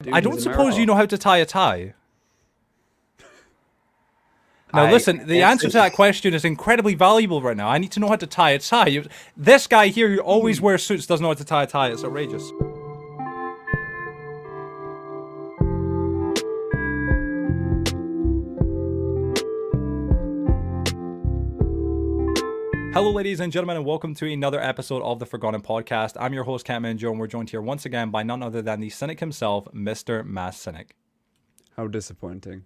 Dude, I don't suppose you know how to tie a tie. Now listen, the answer to that question is incredibly valuable right now. I need to know how to tie a tie. This guy here who always wears suits doesn't know how to tie a tie. It's outrageous. Hello ladies and gentlemen, and welcome to another episode of The Forgotten Podcast. I'm your host, Catman Joe, and we're joined here once again by none other than the cynic himself, Mr. Mass Cynic. How disappointing.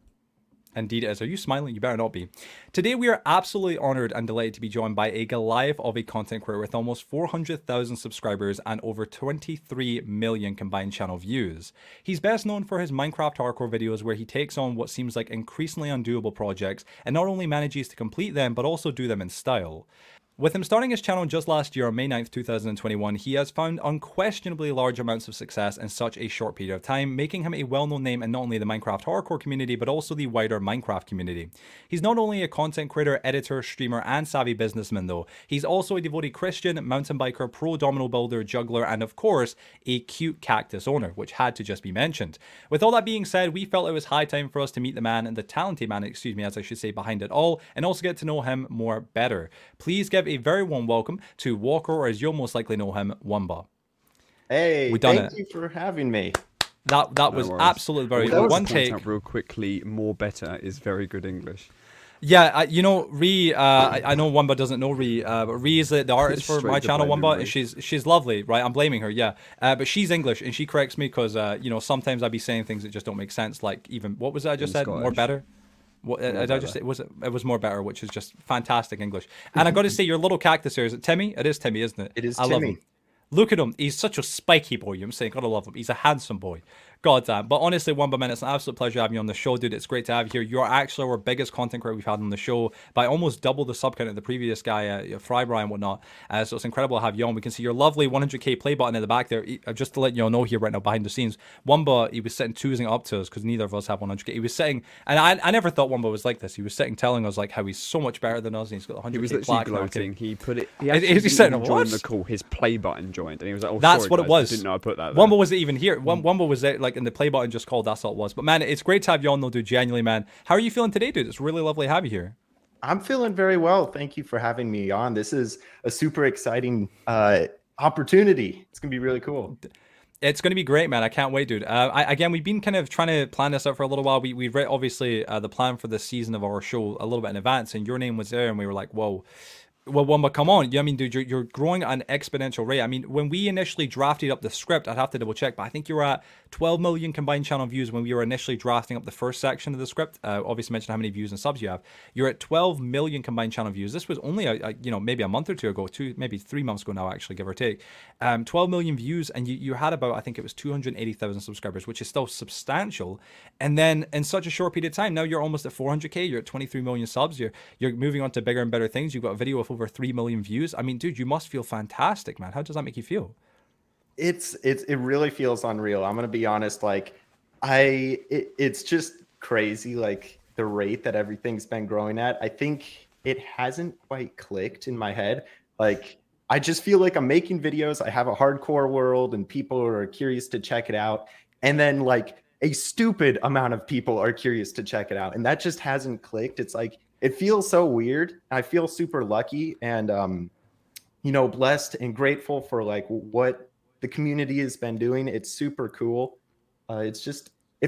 Indeed it is. Are you smiling? You better not be. Today we are absolutely honoured and delighted to be joined by a Goliath of a content creator with almost 400,000 subscribers and over 23 million combined channel views. He's best known for his Minecraft hardcore videos where he takes on what seems like increasingly undoable projects and not only manages to complete them but also do them in style. With him starting his channel just last year on May 9th, 2021, he has found unquestionably large amounts of success in such a short period of time, making him a well-known name in not only the Minecraft hardcore community, but also the wider Minecraft community. He's not only a content creator, editor, streamer, and savvy businessman though, he's also a devoted Christian, mountain biker, pro domino builder, juggler, and of course, a cute cactus owner, which had to just be mentioned. With all that being said, we felt it was high time for us to meet the man, and the talented man, excuse me, as I should say, behind it all, and also get to know him more better. Please give a very warm welcome to Walker, or as you'll most likely know him, Wumba. Hey, thank you for having me. That was absolutely very good. One take. Real quickly, more better is very good English. Yeah, you know, Ree, I know Wumba doesn't know Ree, but Ree is the artist for my channel, Wumba, and she's lovely, right? I'm blaming her, yeah. But she's English, and she corrects me because, you know, sometimes I'd be saying things that just don't make sense, like even, what was it I just said? Scottish. More better? What, I just it was more better, which is just fantastic English. And I got to say, your little cactus here, is it Timmy? It is Timmy, isn't it? It is. I love him. Look at him. He's such a spiky boy. You know what I'm saying? Gotta love him. He's a handsome boy. God damn. But honestly, Wumba Man, it's an absolute pleasure having you on the show, dude. It's great to have you here. You're actually our biggest content creator we've had on the show by almost double the sub count of the previous guy, Frybrian and whatnot. So it's incredible to have you on. We can see your lovely 100k play button at the back there. Just to let you all know here right now, behind the scenes, Wumba, he was sitting choosing up to us because neither of us have 100k. He was sitting, and I never thought Wumba was like this. He was sitting telling us like how he's so much better than us and he's got 100k. He was literally gloating. He put it. He's sitting on the call. His play button joined, and he was like, "Oh, that's sorry, what guys, it was." Didn't know I put that there. Wumba wasn't even here. Wumba was there, like in the play button just called. That's all it was. But man, it's great to have you on, though, dude. Genuinely, man. How are you feeling today, dude? It's really lovely to have you here. I'm feeling very well. Thank you for having me on. This is a super exciting opportunity. It's gonna be really cool. It's going to be great, man. I can't wait, dude. Again, we've been kind of trying to plan this out for a little while. We've read, obviously, the plan for this season of our show a little bit in advance, and your name was there, and we were like, whoa. Well, Wumba, come on. You know what I mean, dude, you're growing at an exponential rate. I mean, when we initially drafted up the script, I'd have to double check, but I think you were at 12 million combined channel views when we were initially drafting up the first section of the script. Obviously mentioned how many views and subs you have. You're at 12 million combined channel views. This was only, you know, maybe a month or two ago, maybe 3 months ago now, actually, give or take. 12 million views, and you had about, I think it was 280,000 subscribers, which is still substantial. And then in such a short period of time, now you're almost at 400k, you're at 23 million subs, you're moving on to bigger and better things. You've got a video of over 3 million views. I mean, dude, you must feel fantastic, man. How does that make you feel? It really feels unreal. I'm gonna be honest, like it's just crazy, like the rate that everything's been growing at. I think it hasn't quite clicked in my head. Like I just feel like I'm making videos, I have a hardcore world and people are curious to check it out, and then like a stupid amount of people are curious to check it out, and that just hasn't clicked. It's like it feels so weird. I feel super lucky and, you know, blessed and grateful for like what the community has been doing. It's super cool. It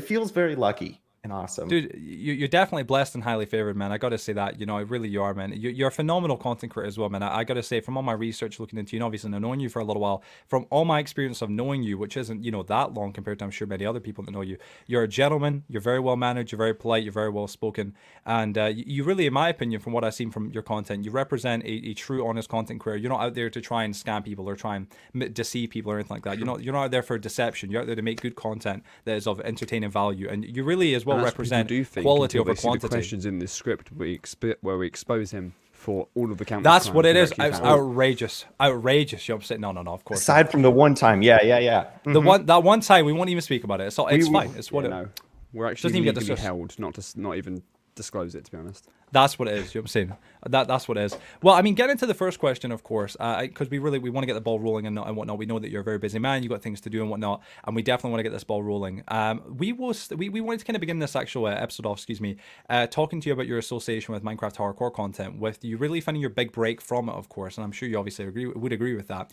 feels very lucky and awesome. Dude, you're definitely blessed and highly favored, man. I got to say that, you know, really you are, man. You're a phenomenal content creator as well, man. I got to say, from all my research looking into you, and obviously knowing you for a little while, from all my experience of knowing you, which isn't, you know, that long compared to I'm sure many other people that know you, you're a gentleman, you're very well mannered, you're very polite, you're very well spoken. And you really, in my opinion, from what I've seen from your content, you represent a true, honest content creator. You're not out there to try and scam people or try and deceive people or anything like that. You're not out there for deception. You're out there to make good content that is of entertaining value. And you really as well represent quality over quantity. The questions in this script where we expose him for all of the countless. That's what it is. It's outrageous, outrageous. You know what I'm saying? No, of course. Aside from the one time, yeah. Mm-hmm. That one time, we won't even speak about it. It's fine. It's what it. No. We're actually legally held, not even disclose it, to be honest. That's what it is. You know what I'm saying? That's what it is. Well, I mean, getting to the first question, of course, because we want to get the ball rolling and whatnot. We know that you're a very busy man. You've got things to do and whatnot, and we definitely want to get this ball rolling. We wanted to kind of begin this actual episode off, excuse me, talking to you about your association with Minecraft hardcore content, with you really finding your big break from it, of course, and I'm sure you obviously would agree with that.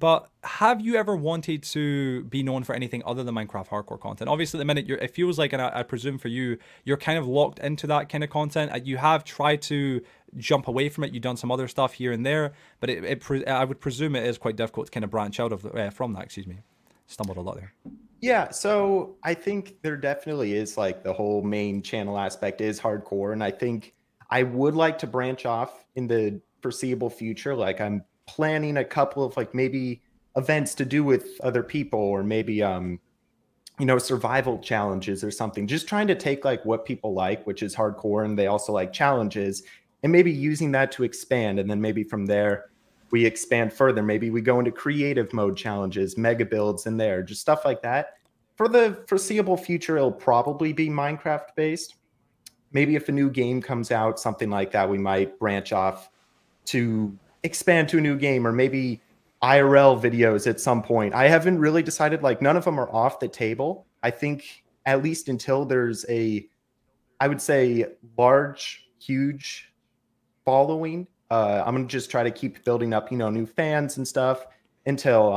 But have you ever wanted to be known for anything other than Minecraft hardcore content? Obviously, at the minute, it feels like, and I presume for you, you're kind of locked into that kind of content. You have tried to jump away from it. You've done some other stuff here and there, but I would presume it is quite difficult to kind of branch out of from that. Excuse me, stumbled a lot there. Yeah, so I think there definitely is, like, the whole main channel aspect is hardcore, and I think I would like to branch off in the foreseeable future. Like, I'm planning a couple of, like, maybe events to do with other people, or maybe you know, survival challenges or something, just trying to take, like, what people like, which is hardcore, and they also like challenges, and maybe using that to expand. And then maybe from there we expand further. Maybe we go into creative mode challenges, mega builds in there, just stuff like that. For the foreseeable future, it'll probably be Minecraft based. Maybe if a new game comes out, something like that, we might branch off to expand to a new game, or maybe IRL videos at some point. I haven't really decided. Like, none of them are off the table. I think at least until there's a, I would say, large, huge following, I'm going to just try to keep building up, you know, new fans and stuff until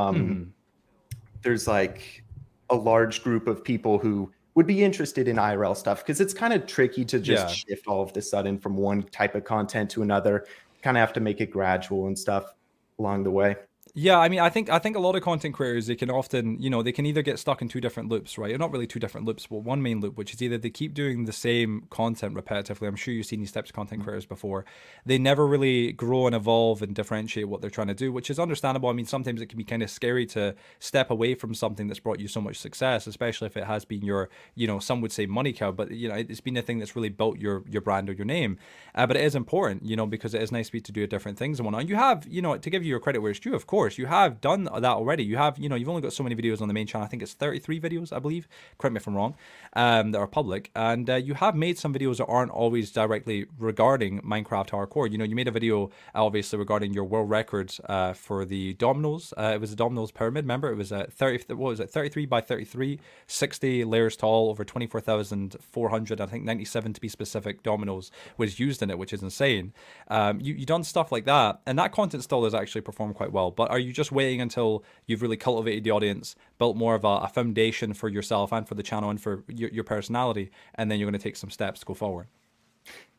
there's, like, a large group of people who would be interested in IRL stuff, because it's kind of tricky to just shift all of the sudden from one type of content to another. Kind of have to make it gradual and stuff along the way. Yeah, I mean, I think a lot of content creators, they can often, you know, they can either get stuck in two different loops, right? Or not really two different loops, but one main loop, which is either they keep doing the same content repetitively. I'm sure you've seen these types of content creators before. They never really grow and evolve and differentiate what they're trying to do, which is understandable. I mean, sometimes it can be kind of scary to step away from something that's brought you so much success, especially if it has been your, you know, some would say money cow, but, you know, it's been a thing that's really built your brand or your name. But it is important, you know, because it is nice for you to do different things and whatnot. You have, you know, to give you your credit where it's due, of course, you have done that already. You have, you know, you've only got so many videos on the main channel. I think it's 33 videos, I believe, correct me if I'm wrong, that are public. And you have made some videos that aren't always directly regarding Minecraft hardcore. You know, you made a video obviously regarding your world records for the dominoes. It was the dominoes pyramid, remember? It was 33 by 33, 60 layers tall, over 24,400, I think 97 to be specific, dominoes was used in it, which is insane. You done stuff like that, and that content still has actually performed quite well. But are you just waiting until you've really cultivated the audience, built more of a foundation for yourself and for the channel and for your personality, and then you're going to take some steps to go forward?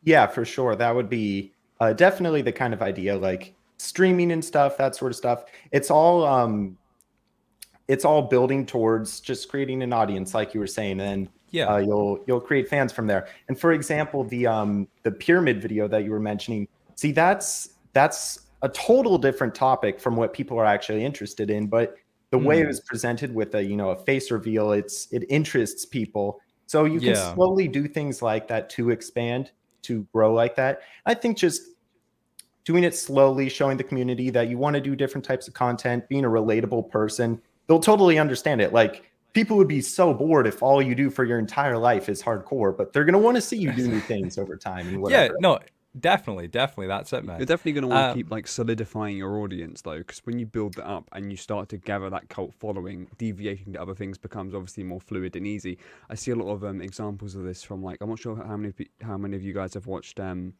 Yeah, for sure. That would be definitely the kind of idea, like streaming and stuff, that sort of stuff. It's all building towards just creating an audience, like you were saying, and you'll create fans from there. And for example, the pyramid video that you were mentioning, see, that's a total different topic from what people are actually interested in, but the way it was presented with a, you know, a face reveal, it interests people. So you can slowly do things like that to expand, to grow like that. I think just doing it slowly, showing the community that you want to do different types of content, being a relatable person, they'll totally understand it. Like, people would be so bored if all you do for your entire life is hardcore, but they're going to want to see you do new things over time and whatever. Yeah, no, definitely that's it, man. You're definitely going to want to keep, like, solidifying your audience, though, because when you build that up and you start to gather that cult following, deviating to other things becomes obviously more fluid and easy. I see a lot of examples of this from, like, I'm not sure how many of you guys have watched TF2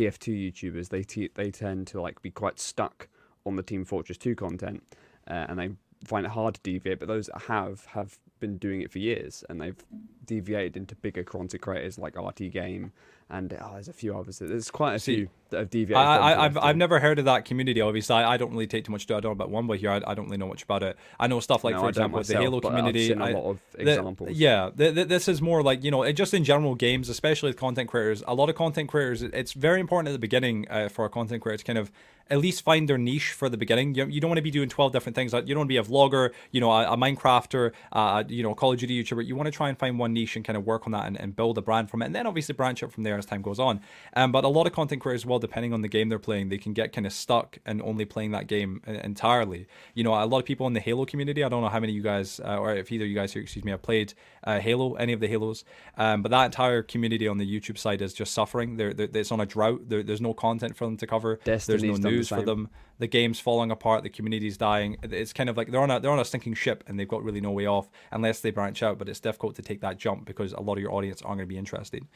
YouTubers. They tend to, like, be quite stuck on the Team Fortress 2 content, and they find it hard to deviate, but those that have been doing it for years, and they've deviated into bigger content creators like RT Game, and there's a few others. There's quite a few that have deviated. I've never heard of that community. Obviously, I don't really take too much. I don't know about Wumba here. I don't really know much about it. I know stuff like, for example, myself, the Halo community. I've seen a lot of examples. This is more like, you know, just in general games, especially with content creators. A lot of content creators. It's very important at the beginning for a content creator to kind of at least find their niche for the beginning. You don't want to be doing 12 different things. You don't want to be a vlogger, a Minecrafter, Call of Duty YouTuber. You want to try and find one niche and kind of work on that and build a brand from it. And then obviously branch out from there as time goes on. But a lot of content creators, well, depending on the game they're playing, they can get kind of stuck and only playing that game entirely. A lot of people in the Halo community, I don't know how many of you guys, or if either of you guys here, excuse me, have played Halo, any of the Halos. But that entire community on the YouTube side is just suffering. It's on a drought. There's no content for them to cover. Destiny's there's no news for them. The game's falling apart. The community's dying. It's kind of like they're on a sinking ship, and they've got really no way off unless they branch out. But it's difficult to take that jump because a lot of your audience aren't going to be interested.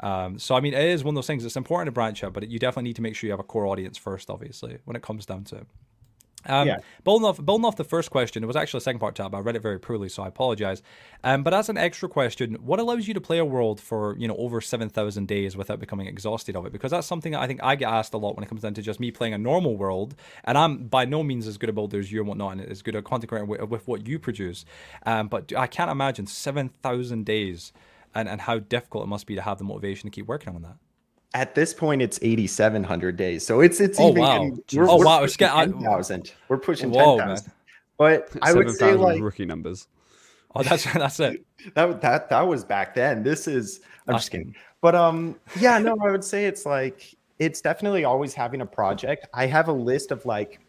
So I mean, it is one of those things. It's important to branch out, but you definitely need to make sure you have a core audience first, obviously, when it comes down to it. Building off the first question, it was actually a second part tab. I read it very poorly, so I apologize. But as an extra question, what allows you to play a world for over 7,000 days without becoming exhausted of it? Because that's something that I think I get asked a lot when it comes down to just me playing a normal world, and I'm by no means as good a builder as you and whatnot, and as good a content creator with what you produce. But I can't imagine 7,000 days and how difficult it must be to have the motivation to keep working on that. At this point, it's 8,700 days, so it's even. Wow. We're pushing 10,000. We're pushing 10,000. But I would say like rookie numbers. Oh, that's it. that was back then. This is. I'm just kidding. But yeah, no, I would say it's definitely always having a project. I have a list of like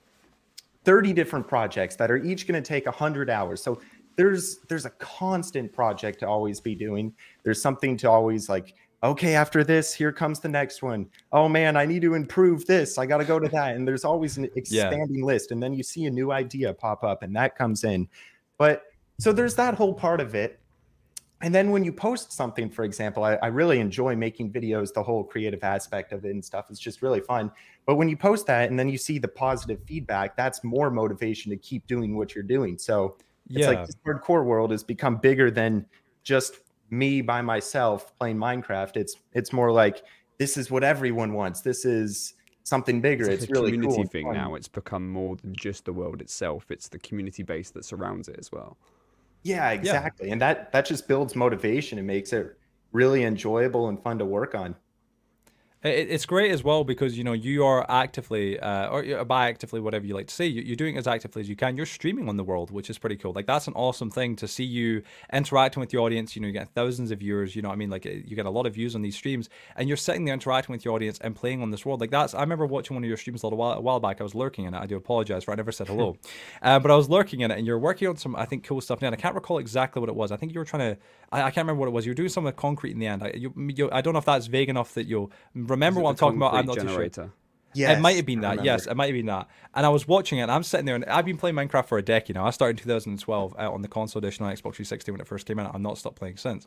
30 different projects that are each going to take 100 hours. So there's a constant project to always be doing. There's something to always like. Okay, after this, here comes the next one. Oh man, I need to improve this. I got to go to that. And there's always an expanding list. And then you see a new idea pop up and that comes in. But so there's that whole part of it. And then when you post something, for example, I really enjoy making videos. The whole creative aspect of it and stuff is just really fun. But when you post that and then you see the positive feedback, that's more motivation to keep doing what you're doing. So it's like this hardcore world has become bigger than just me by myself playing Minecraft. It's more like this is what everyone wants. This is something bigger. It's really cool. It's a community thing now. It's become more than just the world itself. It's the community base that surrounds it as well. Yeah, exactly. Yeah. And that just builds motivation and makes it really enjoyable and fun to work on. It's great as well because, you are actively, or by actively, whatever you like to say, you're doing as actively as you can. You're streaming on the world, which is pretty cool. Like, that's an awesome thing to see you interacting with your audience. You get thousands of viewers, you know what I mean? Like, you get a lot of views on these streams, and you're sitting there interacting with your audience and playing on this world. Like, I remember watching one of your streams a while back. I was lurking in it. I do apologize for I never said hello. But I was lurking in it, and you're working on some, I think, cool stuff now. And I can't recall exactly what it was. I think you were trying to, I can't remember what it was. You were doing something with concrete in the end. I don't know if that's vague enough that you'll remember what I'm talking about. I'm not too sure. Yes, it might have been that. Yes, it might have been that. And I was watching it, and I'm sitting there, and I've been playing Minecraft for a decade now. I started in 2012 on the console edition on Xbox 360 when it first came out. I've not stopped playing since.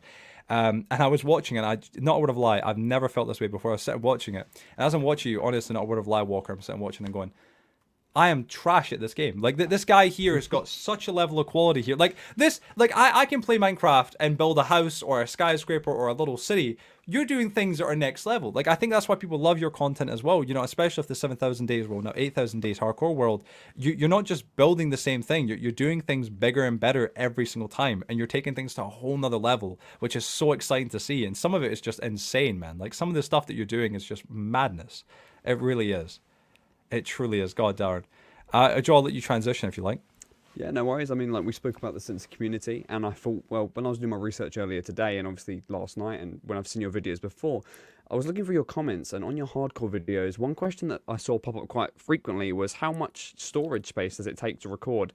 And I was watching it. Not a word of a lie, I've never felt this way before. I was sitting watching it, and as I'm watching you, honestly, not a word of a lie, Walker, I'm sitting watching and going, I am trash at this game. Like, this guy here has got such a level of quality here. Like, this, like, I can play Minecraft and build a house or a skyscraper or a little city. You're doing things that are next level. Like, I think that's why people love your content as well, especially if the 7,000 days world, now 8,000 days hardcore world, you're not just building the same thing. You're doing things bigger and better every single time, and you're taking things to a whole nother level, which is so exciting to see. And some of it is just insane, man. Like, some of the stuff that you're doing is just madness. It really is. It truly is. God darn. Joe, I'll let you transition if you like. Yeah, no worries. I mean, like, we spoke about the sense of community, and I thought, well, when I was doing my research earlier today and obviously last night, and when I've seen your videos before, I was looking for your comments, and on your hardcore videos, one question that I saw pop up quite frequently was how much storage space does it take to record,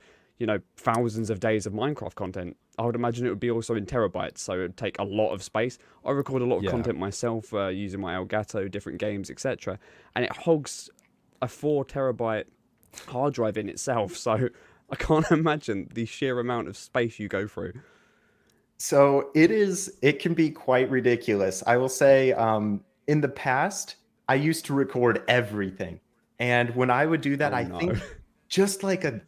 thousands of days of Minecraft content? I would imagine it would be also in terabytes, so it would take a lot of space. I record a lot of content myself using my Elgato, different games, etc., and it hogs a 4 terabyte hard drive in itself, so I can't imagine the sheer amount of space you go through. So it can be quite ridiculous. I will say, in the past, I used to record everything, and when I would do that, think just like a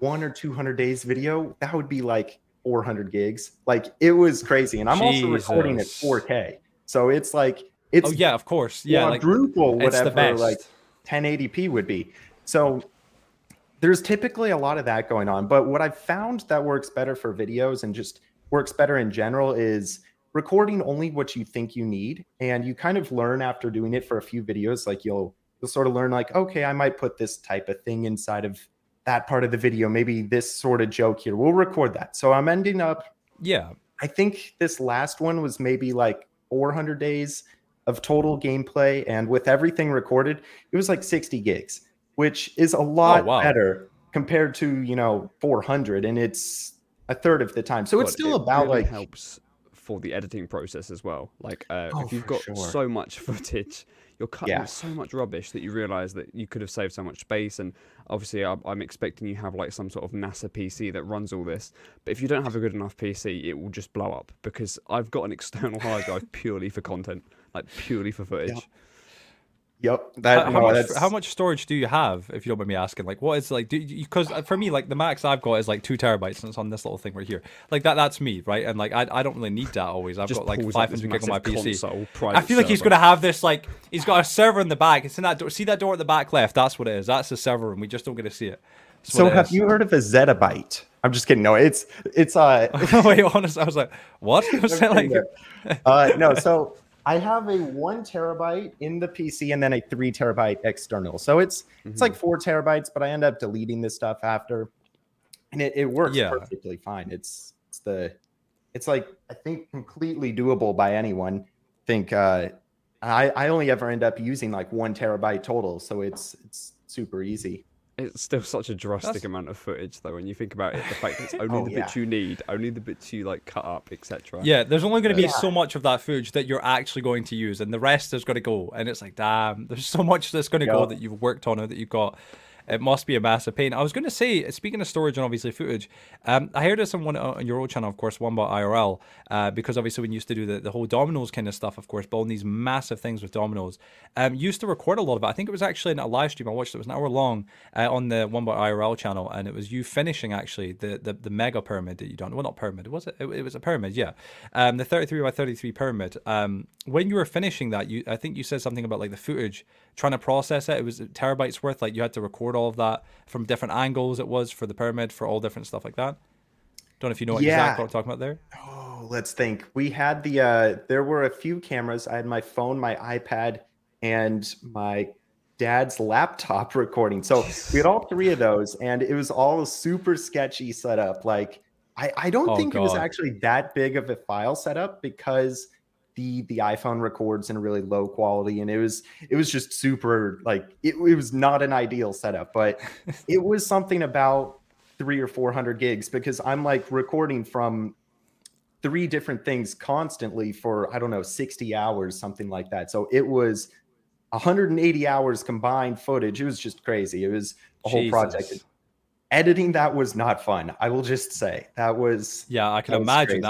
100 or 200 days video, that would be like 400 gigs. Like, it was crazy, and I'm also recording at 4K, so it's like it's of course, quadruple whatever, like 1080p would be. So there's typically a lot of that going on. But what I've found that works better for videos and just works better in general is recording only what you think you need. And you kind of learn after doing it for a few videos, like you'll you'll sort of learn like, okay, I might put this type of thing inside of that part of the video. Maybe this sort of joke here. We'll record that. So I'm ending up, yeah, I think this last one was maybe like 400 days of total gameplay. And with everything recorded, it was like 60 gigs, which is a lot better compared to, you know, 400. And it's a third of the time. So it's still about really like helps for the editing process as well. Like if you've got so much footage, you're cutting so much rubbish that you realize that you could have saved so much space. And obviously I'm expecting you have like some sort of NASA PC that runs all this. But if you don't have a good enough PC, it will just blow up, because I've got an external hard drive purely for content, like purely for footage. Yep. How much storage do you have, if you don't mind me asking? Like, what is like? Because for me, like the max I've got is like 2 terabytes, and it's on this little thing right here. Like that's me, right? And like I don't really need that always. I've got like 500 gig on my PC. I feel like he's gonna have this like he's got a server in the back. It's in that door. See that door at the back left? That's what it is. That's the server, and we just don't get to see it. So have you heard of a zettabyte? I'm just kidding. No, it's. Wait, honestly, I was like, what? Was that like? No, so. I have a 1 terabyte in the PC and then a 3 terabyte external. So it's like 4 terabytes, but I end up deleting this stuff after, and it works perfectly fine. It's like, I think completely doable by anyone. I think I only ever end up using like 1 terabyte total. So it's super easy. It's still such a drastic amount of footage, though, when you think about it. The fact that it's only the bits you need, only the bits you like cut up, etc. Yeah, there's only going to be so much of that footage that you're actually going to use, and the rest is going to go. And it's like, damn, there's so much that's going to go that you've worked on or that you've got. It must be a massive pain. I was going to say, speaking of storage and obviously footage, I heard of someone on your old channel, of course, Wombat IRL, because obviously when you used to do the whole dominoes kind of stuff, of course, building these massive things with dominoes, you used to record a lot of it. I think it was actually in a live stream I watched. It was an hour long on the Wombat IRL channel, and it was you finishing actually the mega pyramid that you done. Well, not pyramid, was it? It was a pyramid, yeah. The 33 by 33 pyramid. When you were finishing that, I think you said something about like the footage, trying to process it. It was terabytes worth. Like you had to record all of that from different angles. It was for the pyramid, for all different stuff like that. Don't know if you know exactly what I'm talking about there. Oh, let's think. We had the there were a few cameras. I had my phone, my iPad, and my dad's laptop recording. So we had all three of those, and it was all a super sketchy setup. Like I don't think it was actually that big of a file setup, because the iPhone records in a really low quality, and it was just super like it was not an ideal setup, but it was something about 300 or 400 gigs, because I'm like recording from 3 different things constantly for, I don't know, 60 hours, something like that. So it was 180 hours combined footage. It was just crazy. It was a whole project. Editing that was not fun. I will just say that was. Yeah, I can imagine crazy.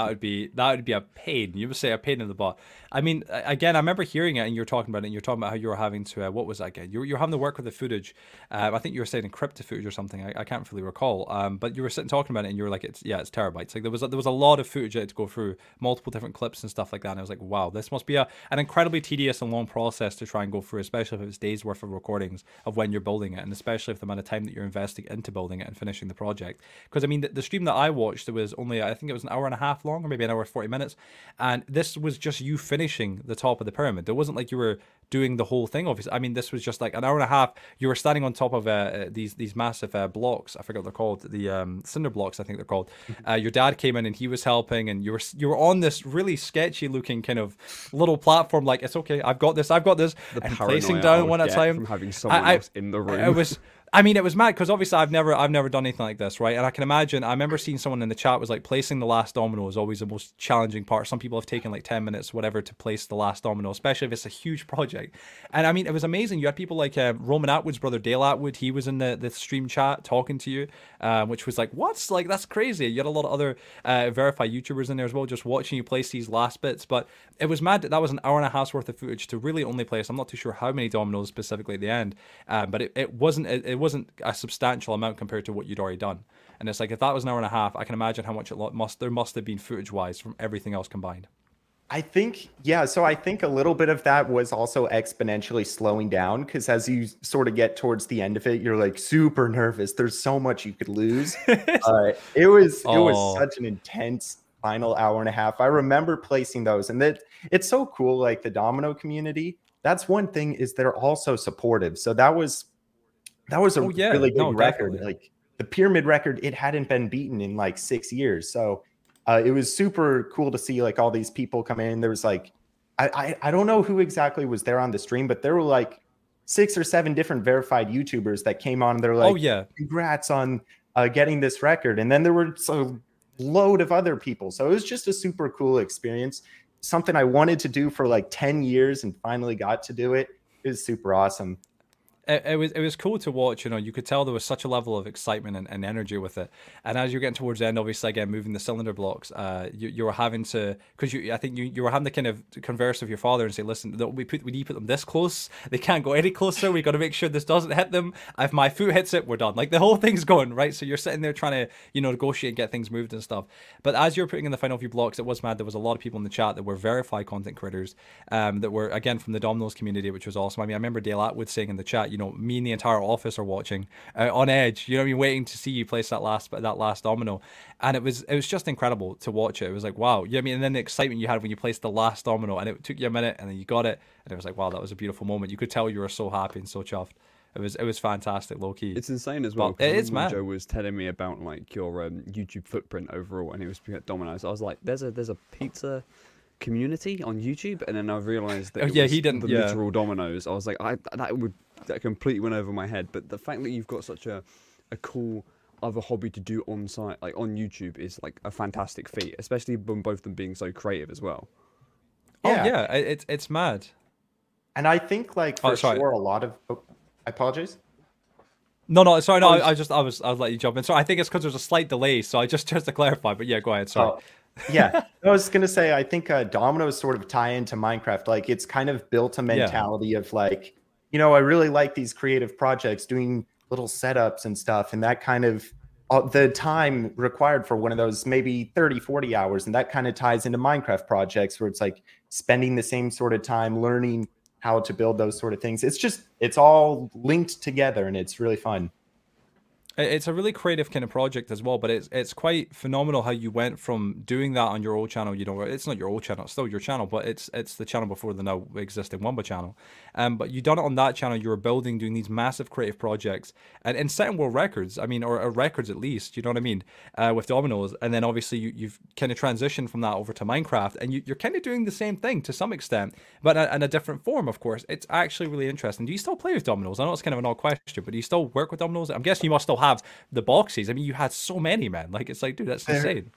that would be a pain. You would say a pain in the butt. I mean, again, I remember hearing it, and you're talking about it, and you're talking about how you were having to what was that again? You're having to work with the footage. I think you were saying encrypted footage or something. I can't really recall. But you were sitting talking about it, and you were like, it's terabytes. Like there was a lot of footage I had to go through, multiple different clips and stuff like that. And I was like, wow, this must be an incredibly tedious and long process to try and go through, especially if it's days worth of recordings of when you're building it, and especially if the amount of time that you're investing into building it and finishing the project. Because I mean, the stream that I watched, it was only, I think it was an hour and a half long, or maybe an hour and 40 minutes. And this was just you finishing the top of the pyramid. It wasn't like you were doing the whole thing, obviously. I mean, this was just like an hour and a half. You were standing on top of these massive blocks. I forget what they're called. The cinder blocks, I think they're called. Your dad came in and he was helping, and you were on this really sketchy looking kind of little platform. Like, it's okay, I've got this. And placing down one at a time. From having someone else in the room. It was. I mean, it was mad, because obviously I've never done anything like this, right? And I can imagine, I remember seeing someone in the chat was like, placing the last domino is always the most challenging part. Some people have taken like 10 minutes, whatever, to place the last domino, especially if it's a huge project. And I mean, it was amazing. You had people like Roman Atwood's brother, Dale Atwood. He was in the stream chat talking to you, which was like, what's like, that's crazy. You had a lot of other verified YouTubers in there as well, just watching you place these last bits. But it was mad that was an hour and a half's worth of footage to really only place, I'm not too sure how many dominoes specifically at the end, but it wasn't a substantial amount compared to what you'd already done. And it's like, if that was an hour and a half, I can imagine how much there must have been footage wise from everything else combined. I think, yeah. So I think a little bit of that was also exponentially slowing down, because as you sort of get towards the end of it, you're like super nervous. There's so much you could lose. It was such an intense final hour and a half. I remember placing those, and it's so cool. Like the domino community, that's one thing, is they're also supportive. So that was a really good record. Definitely. Like the pyramid record, it hadn't been beaten in like 6 years. So it was super cool to see like all these people come in. There was like, I don't know who exactly was there on the stream, but there were like 6 or 7 different verified YouTubers that came on. They're like, congrats on getting this record. And then there were a load of other people. So it was just a super cool experience. Something I wanted to do for like 10 years and finally got to do it. It was super awesome. It was cool to watch. You know, you could tell there was such a level of excitement and energy with it. And as you're getting towards the end, obviously again moving the cylinder blocks, you were having to, because I think you were having to kind of converse with your father and say, listen, we need to put them this close. They can't go any closer. We got to make sure this doesn't hit them. If my foot hits it, we're done. Like the whole thing's going right. So you're sitting there trying to negotiate and get things moved and stuff. But as you're putting in the final few blocks, it was mad. There was a lot of people in the chat that were verified content creators that were again from the Dominoes community, which was awesome. I mean, I remember Dale Atwood saying in the chat, me and the entire office are watching on edge, waiting to see you place that last domino. And it was just incredible to watch it. It was like, wow. And then the excitement you had when you placed the last domino, and it took you a minute and then you got it, and it was like, wow, that was a beautiful moment. You could tell you were so happy and so chuffed. It was fantastic, low key. It's insane as well. It is, man. Joe was telling me about like your YouTube footprint overall, and he was at Domino's. I was like, there's a pizza community on YouTube, and then I realized that he didn't literal Dominoes. I was like, that completely went over my head. But the fact that you've got such a cool other hobby to do on site, like on YouTube, is like a fantastic feat, especially when both of them being so creative as well. Yeah. Oh yeah, it's mad. And I think like for sure a lot of, I apologize. No, sorry, no, I was letting you jump in. Sorry, I think it's because there's a slight delay, so I just to clarify. But yeah, go ahead. Sorry. Oh. Yeah, I was gonna say, I think Dominoes sort of tie into Minecraft. Like it's kind of built a mentality of like, I really like these creative projects, doing little setups and stuff, and that kind of the time required for one of those, maybe 30-40 hours, and that kind of ties into Minecraft projects where it's like spending the same sort of time learning how to build those sort of things. It's all linked together, and it's really fun. It's a really creative kind of project as well, but it's quite phenomenal how you went from doing that on your old channel. It's not your old channel, it's still your channel, but it's the channel before the now existing Wumba channel. But you done it on that channel. You were building, doing these massive creative projects and setting world records. I mean, or records at least. You know what I mean? With Dominoes, and then obviously you've kind of transitioned from that over to Minecraft, and you're kind of doing the same thing to some extent, but in a different form, of course. It's actually really interesting. Do you still play with Dominoes? I know it's kind of an odd question, but do you still work with Dominoes? I'm guessing you must still have the boxes. I mean, you had so many, man. Like it's like, dude, that's insane.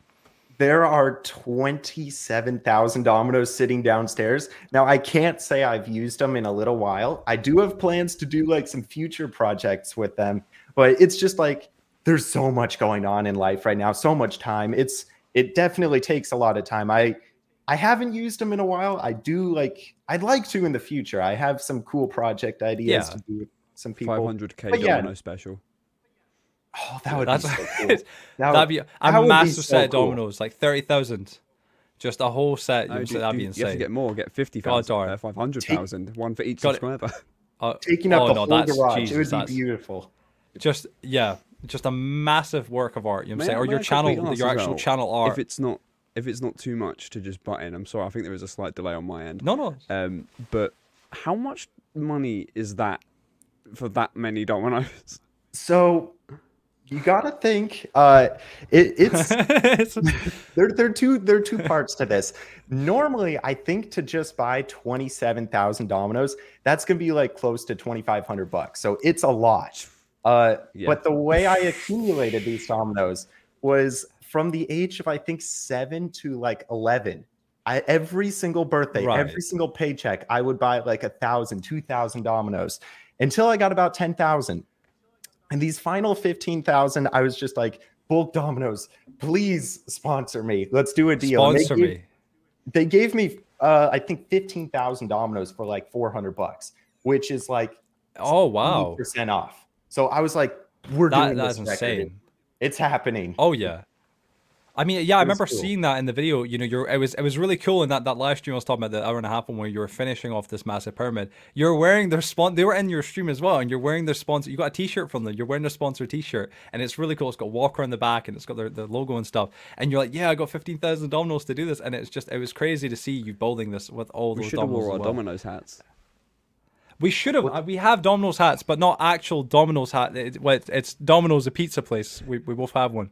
There are 27,000 dominoes sitting downstairs now. I can't say I've used them in a little while. I do have plans to do like some future projects with them, but it's just like there's so much going on in life right now, so much time. It definitely takes a lot of time. I haven't used them in a while. I'd like to in the future. I have some cool project ideas to do with some people. 500k domino special. Oh, that would be so cool. That'd be a massive set of dominoes, like 30,000. Just a whole set. That'd be insane. You have to get more, get 50,000, 500,000, one for each subscriber. Taking up the whole garage. It would be beautiful. Just a massive work of art, you know what I'm saying? Or your channel, your actual channel art. If it's not too much to just butt in, I'm sorry, I think there is a slight delay on my end. No. But how much money is that for that many dominoes? So you gotta think. It's there are two parts to this. Normally, I think to just buy 27,000 dominoes, that's gonna be like close to $2,500. So it's a lot. But the way I accumulated these dominoes was from the age of I think 7 to like 11. Every single birthday, every single paycheck, I would buy like 1,000, 2,000 dominoes until I got about 10,000. And these final 15,000, I was just like, Bulk Dominoes, please sponsor me. Let's do a deal. Sponsor me. They gave me, I think, 15,000 dominoes for like $400, which is like, oh wow, 20% off. So I was like, that's insane. It's happening. Oh yeah. I mean, yeah, I remember seeing that in the video. It was really cool in that live stream I was talking about, the hour and a half one where you were finishing off this massive pyramid. You're wearing their sponsor. They were in your stream as well, and you're wearing their sponsor. You got a T-shirt from them. You're wearing their sponsor T-shirt, and it's really cool. It's got Walker on the back, and it's got their logo and stuff. And you're like, yeah, I got 15,000 dominoes to do this, and it was crazy to see you building this with all those dominoes. We should have wore our dominoes hats. We should have. We have Domino's hats, but not actual Domino's hat. It's Domino's, a pizza place. We both have one.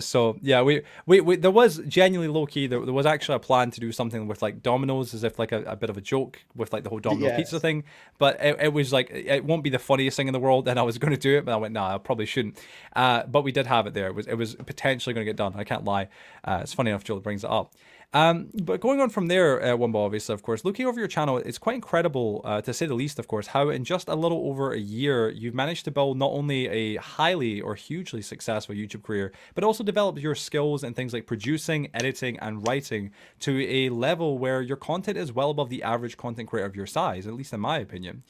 So yeah, we there was genuinely low key. There was actually a plan to do something with like Domino's, as if like a bit of a joke with like the whole Domino's pizza thing. But it was like, it won't be the funniest thing in the world, and I was going to do it, but I went, nah, I probably shouldn't. But we did have it there. It was potentially going to get done. I can't lie. It's funny enough, Joel brings it up. But going on from there, Wumbo, obviously, of course, looking over your channel, it's quite incredible, to say the least, of course, how in just a little over a year, you've managed to build not only a highly or hugely successful YouTube career, but also develop your skills and things like producing, editing, and writing to a level where your content is well above the average content creator of your size, at least in my opinion.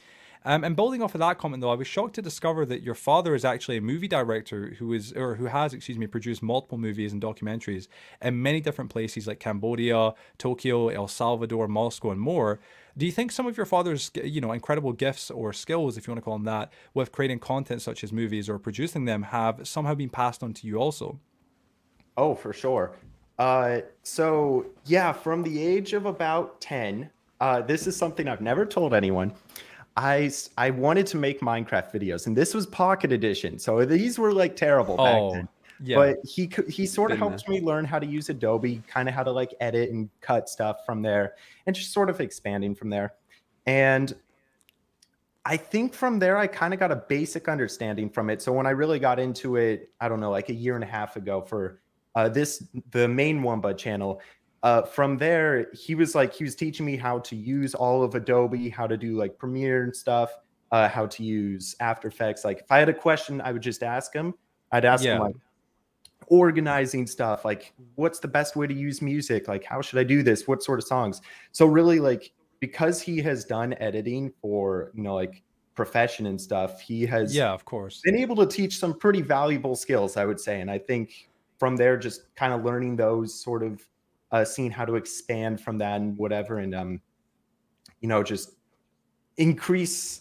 And building off of that comment, though, I was shocked to discover that your father is actually a movie director who has produced multiple movies and documentaries in many different places like Cambodia, Tokyo, El Salvador, Moscow, and more. Do you think some of your father's, incredible gifts or skills, if you want to call them that, with creating content such as movies or producing them, have somehow been passed on to you also? Oh, for sure. So yeah, from the age of about 10, this is something I've never told anyone. I wanted to make Minecraft videos, and this was Pocket Edition, so these were like terrible back then. Yeah. But he sort of helped me learn how to use Adobe, kind of how to like edit and cut stuff from there, and just sort of expanding from there. And I think from there I kind of got a basic understanding from it. So when I really got into it, I don't know, like a year and a half ago for the main Wumba channel. From there, he was teaching me how to use all of Adobe, how to do like Premiere and stuff, how to use After Effects. Like if I had a question, I would just ask him. I'd ask him like organizing stuff, like what's the best way to use music? Like how should I do this? What sort of songs? So really, like, because he has done editing for, like profession and stuff, he has of course been able to teach some pretty valuable skills, I would say. And I think from there, just kind of learning those sort of, seeing how to expand from that and whatever, and just increase,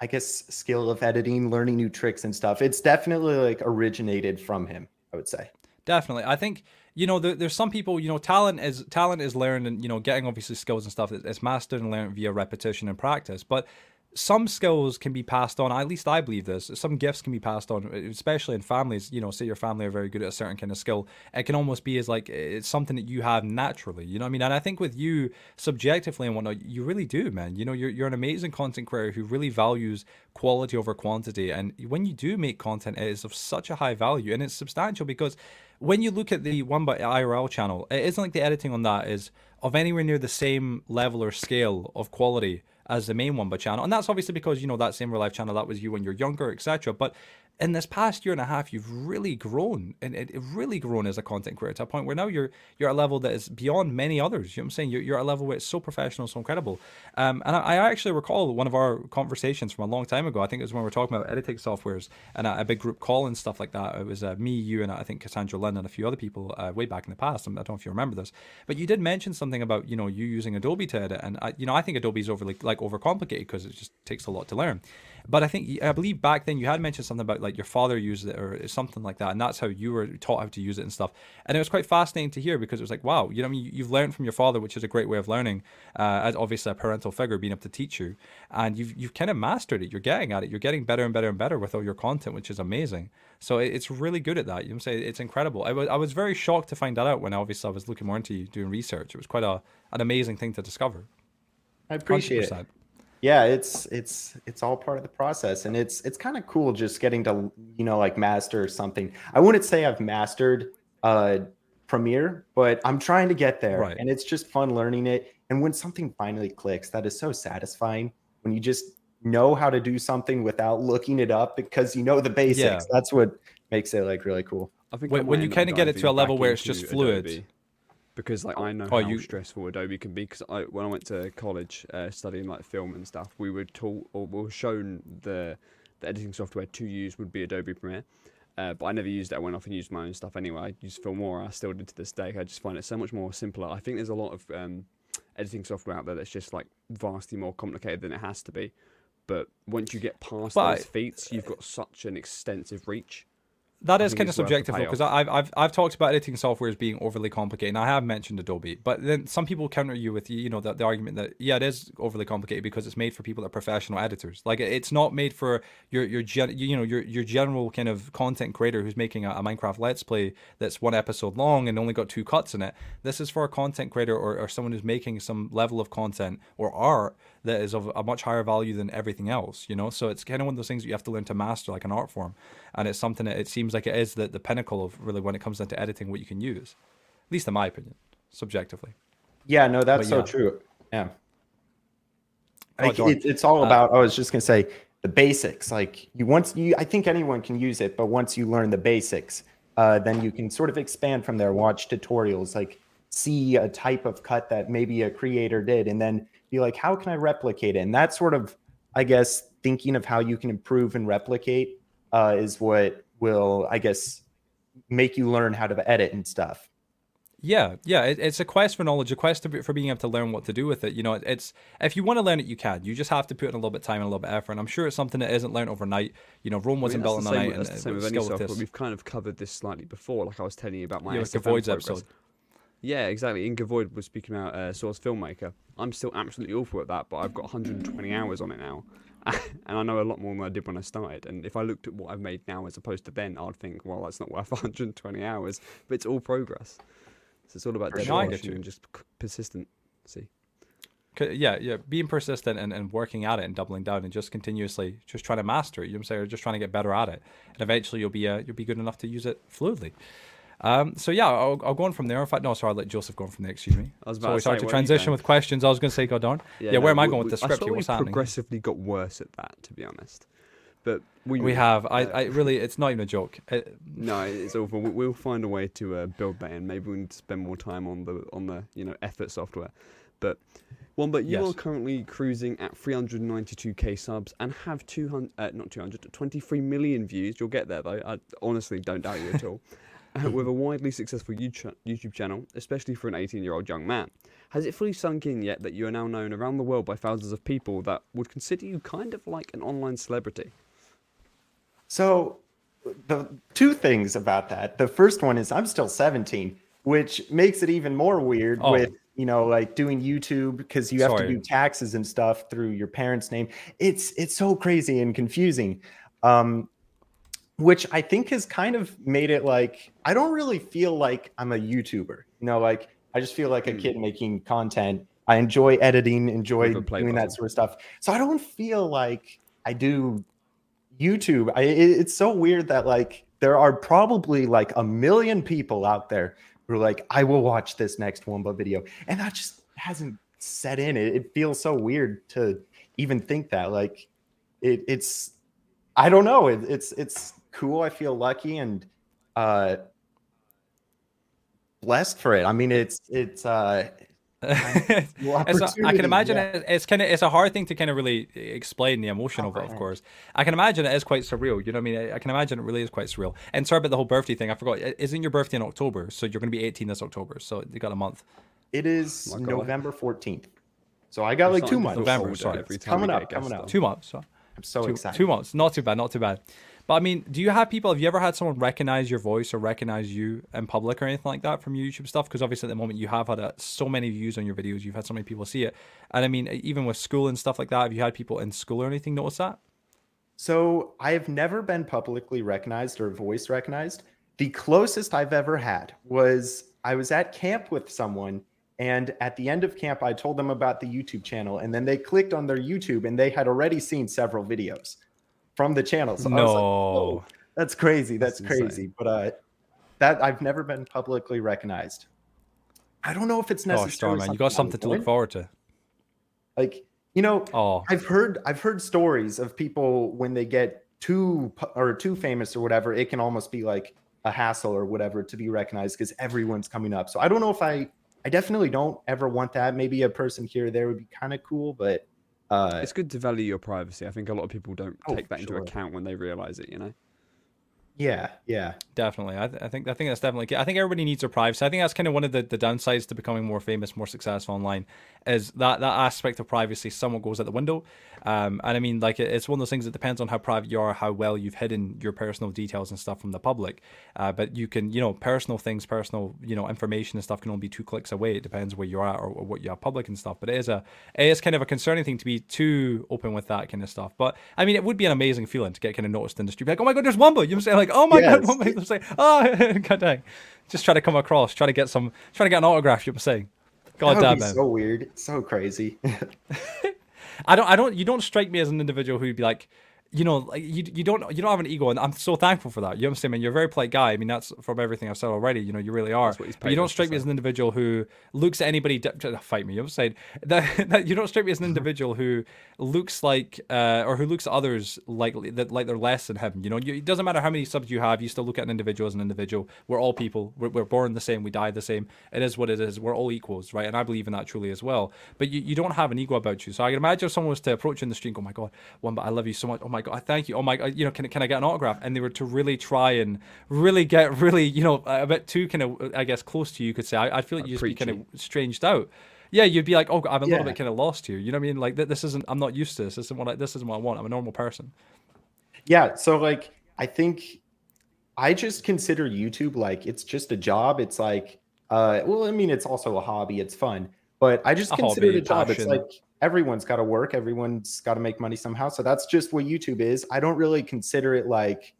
I guess, skill of editing, learning new tricks and stuff. It's definitely like originated from him, I would say. Definitely. I think, there's some people, talent is learned, and getting obviously skills and stuff, it's mastered and learned via repetition and practice. But some skills can be passed on, at least I believe this, some gifts can be passed on, especially in families, say your family are very good at a certain kind of skill, it can almost be as like, it's something that you have naturally, you know what I mean? And I think with you, subjectively and whatnot, you really do, man, you're an amazing content creator who really values quality over quantity, and when you do make content, it is of such a high value, and it's substantial, because when you look at the Wumba IRL channel, it isn't like the editing on that is of anywhere near the same level or scale of quality as the main Wumba channel. And that's obviously because, that same real life channel, that was you when you're younger, etc. But in this past year and a half, you've really grown, and it really grown as a content creator to a point where now you're at a level that is beyond many others. You know what I'm saying? You're at a level where it's so professional, so incredible. And I actually recall one of our conversations from a long time ago. I think it was when we were talking about editing softwares and a big group call and stuff like that. It was me, you, and I think Cassandra Lynn and a few other people way back in the past. I don't know if you remember this, but you did mention something about, you using Adobe to edit. And I think Adobe is overly overcomplicated because it just takes a lot to learn. But I believe back then you had mentioned something about like your father used it or something like that, and that's how you were taught how to use it and stuff. And it was quite fascinating to hear, because it was like, wow, I mean, you've learned from your father, which is a great way of learning, as obviously a parental figure being able to teach you, and you've kind of mastered it. You're getting at it. You're getting better and better and better with all your content, which is amazing. So it's really good at that. You know what I'm saying? It's incredible. I was very shocked to find that out when obviously I was looking more into you, doing research. It was quite an amazing thing to discover. I appreciate 100%. It. Yeah, it's all part of the process, and it's kind of cool just getting to like master something. I wouldn't say I've mastered Premiere, but I'm trying to get there, right. And it's just fun learning it. And when something finally clicks, that is so satisfying when you just know how to do something without looking it up, because the basics. Yeah. That's what makes it like really cool. I think when you kind of get it to a level where it's just fluid. Adobe. Because like I know how stressful Adobe can be, because when I went to college studying like film and stuff, we were taught, or we were shown, the editing software to use would be Adobe Premiere, but I never used that. I went off and used my own stuff anyway. I used Filmora. I still do to this day. I just find it so much more simpler. I think there's a lot of editing software out there that's just like vastly more complicated than it has to be, but once you get past those feats, you've got such an extensive reach. That is kind of subjective though, because I've talked about editing software as being overly complicated, and I have mentioned Adobe, but then some people counter you with, you know, the argument that yeah, it is overly complicated because it's made for people that are professional editors. Like it's not made for your general kind of content creator who's making a Minecraft Let's Play that's one episode long and only got 2 cuts in it. This is for a content creator or someone who's making some level of content or art that is of a much higher value than everything else, you know. So it's kind of one of those things that you have to learn to master, like an art form, and it's something that it seems like it is the pinnacle of really when it comes down to editing what you can use, at least in my opinion, subjectively. Yeah, no, that's so true. Yeah, like it's all about. I was just gonna say the basics. Like I think anyone can use it, but once you learn the basics, then you can sort of expand from there. Watch tutorials, like see a type of cut that maybe a creator did, and then be like, how can I replicate it? And that's sort of, I guess, thinking of how you can improve and replicate is what will, I guess, make you learn how to edit and stuff. Yeah, yeah, it's a quest for knowledge, a quest for being able to learn what to do with it. You know, it's, if you want to learn it, you can. You just have to put in a little bit of time and a little bit of effort. And I'm sure it's something that isn't learned overnight. You know, Rome wasn't built in the night. That's the same with any software. We've kind of covered this slightly before, like I was telling you about my Gavoid's episode. Yeah, exactly. In Gavoid was speaking about Source Filmmaker. I'm still absolutely awful at that, but I've got 120 hours on it now. And I know a lot more than I did when I started. And if I looked at what I've made now as opposed to then, I'd think, well, that's not worth 120 hours. But it's all progress. So it's all about dedication and just persistency. Yeah, yeah, being persistent and working at it and doubling down and just continuously just trying to master it. You know what I'm saying? Or just trying to get better at it, and eventually you'll be good enough to use it fluidly. So yeah, I'll go on from there. In fact, no, sorry, I'll let Joseph go on from there. Excuse me. I was about to say, to transition with questions. I was going to say, God darn. Yeah, where am I going with the script? What's happening? We progressively got worse at that, to be honest. But we have. I really, it's not even a joke. No, it's awful. We'll find a way to build that in. Maybe we need to spend more time on the effort software. But you are currently cruising at 392k subs and have 23 million views. You'll get there though. I honestly don't doubt you at all. With a widely successful YouTube channel, especially for an 18-year-old young man. Has it fully sunk in yet that you are now known around the world by thousands of people that would consider you kind of like an online celebrity? So, the 2 things about that. The first one is I'm still 17, which makes it even more weird with, like doing YouTube, because you have to do taxes and stuff through your parents' name. It's so crazy and confusing. Which I think has kind of made it like, I don't really feel like I'm a YouTuber. Like I just feel like a kid making content. I enjoy editing, enjoy doing that sort of stuff. So I don't feel like I do YouTube. It's so weird that like, there are probably like 1 million people out there who are like, I will watch this next Wumba video. And that just hasn't set in. It feels so weird to even think that. Like it's, I don't know. It's cool. I feel lucky and blessed for it. I mean, I can imagine it's a hard thing to kind of really explain the emotion of it. Of course, I can imagine it is quite surreal. You know what I mean? I can imagine it really is quite surreal. And sorry about the whole birthday thing. I forgot. Isn't your birthday in October? So you're going to be 18 this October. So you got a month. It is November 14th. So I got like 2 months. November. Sorry, it's coming up. 2 months. So. I'm so excited. 2 months. Not too bad. Not too bad. But I mean, have you ever had someone recognize your voice or recognize you in public or anything like that from your YouTube stuff? Because obviously at the moment you have had so many views on your videos. You've had so many people see it. And I mean, even with school and stuff like that, have you had people in school or anything notice that? So I have never been publicly recognized or voice recognized. The closest I've ever had was I was at camp with someone. And at the end of camp, I told them about the YouTube channel, and then they clicked on their YouTube and they had already seen several videos from the channel. So I was like, oh, that's crazy. That's crazy. Insane. But that I've never been publicly recognized. I don't know if it's necessary. Man, you got something to look forward to. Like, I've heard stories of people when they get too famous or whatever, it can almost be like a hassle or whatever to be recognized because everyone's coming up. So I don't know if I definitely don't ever want that. Maybe a person here or there would be kind of cool, but it's good to value your privacy. I think a lot of people don't take that into account when they realize it, Yeah, definitely. I think that's definitely key. I think everybody needs their privacy. I think that's kind of one of the downsides to becoming more famous, more successful online, is that aspect of privacy somewhat goes out the window. And I mean, like, it's one of those things that depends on how private you are, how well you've hidden your personal details and stuff from the public. But you can, personal things, personal, information and stuff can only be 2 clicks away. It depends where you're at or what you have public and stuff. But it is kind of a concerning thing to be too open with that kind of stuff. But I mean, it would be an amazing feeling to get kind of noticed in the street, like, oh my God, there's Wumbo. You know what I'm saying? Like, oh my yes. God! People say, "Oh, God dang!" Just try to come across, try to get an autograph. You're saying, "God damn it!" So weird, so crazy. You don't strike me as an individual who'd be like, you don't have an ego, and I'm so thankful for that. You know what I'm saying, man? You're a very polite guy. I mean, that's from everything I've said already. You really are. But you don't strike me as an individual who looks at anybody fight me. You know what I'm saying? You don't strike me as an individual who looks like or who looks at others like they're less than him. It doesn't matter how many subs you have. You still look at an individual as an individual. We're all people. We're born the same. We die the same. It is what it is. We're all equals, right? And I believe in that truly as well. But you don't have an ego about you. So I can imagine if someone was to approach you in the street and go, "Oh my God, Wumbo, I love you so much. Oh my God, thank you. Oh my God, can I get an autograph?" And they were to really try and really get a bit too kind of, I guess, close to you, you could say. I feel like you'd be kind of stranged out. Yeah, you'd be like, oh, I'm a little bit kind of lost here. You know what I mean? Like this isn't. I'm not used to this. This isn't what I want. I'm a normal person. Yeah. So like, I think I just consider YouTube like it's just a job. It's like, well, I mean, it's also a hobby. It's fun, but I just consider it a job. Passion. It's like, everyone's got to work. Everyone's got to make money somehow. So that's just what YouTube is. I don't really consider it like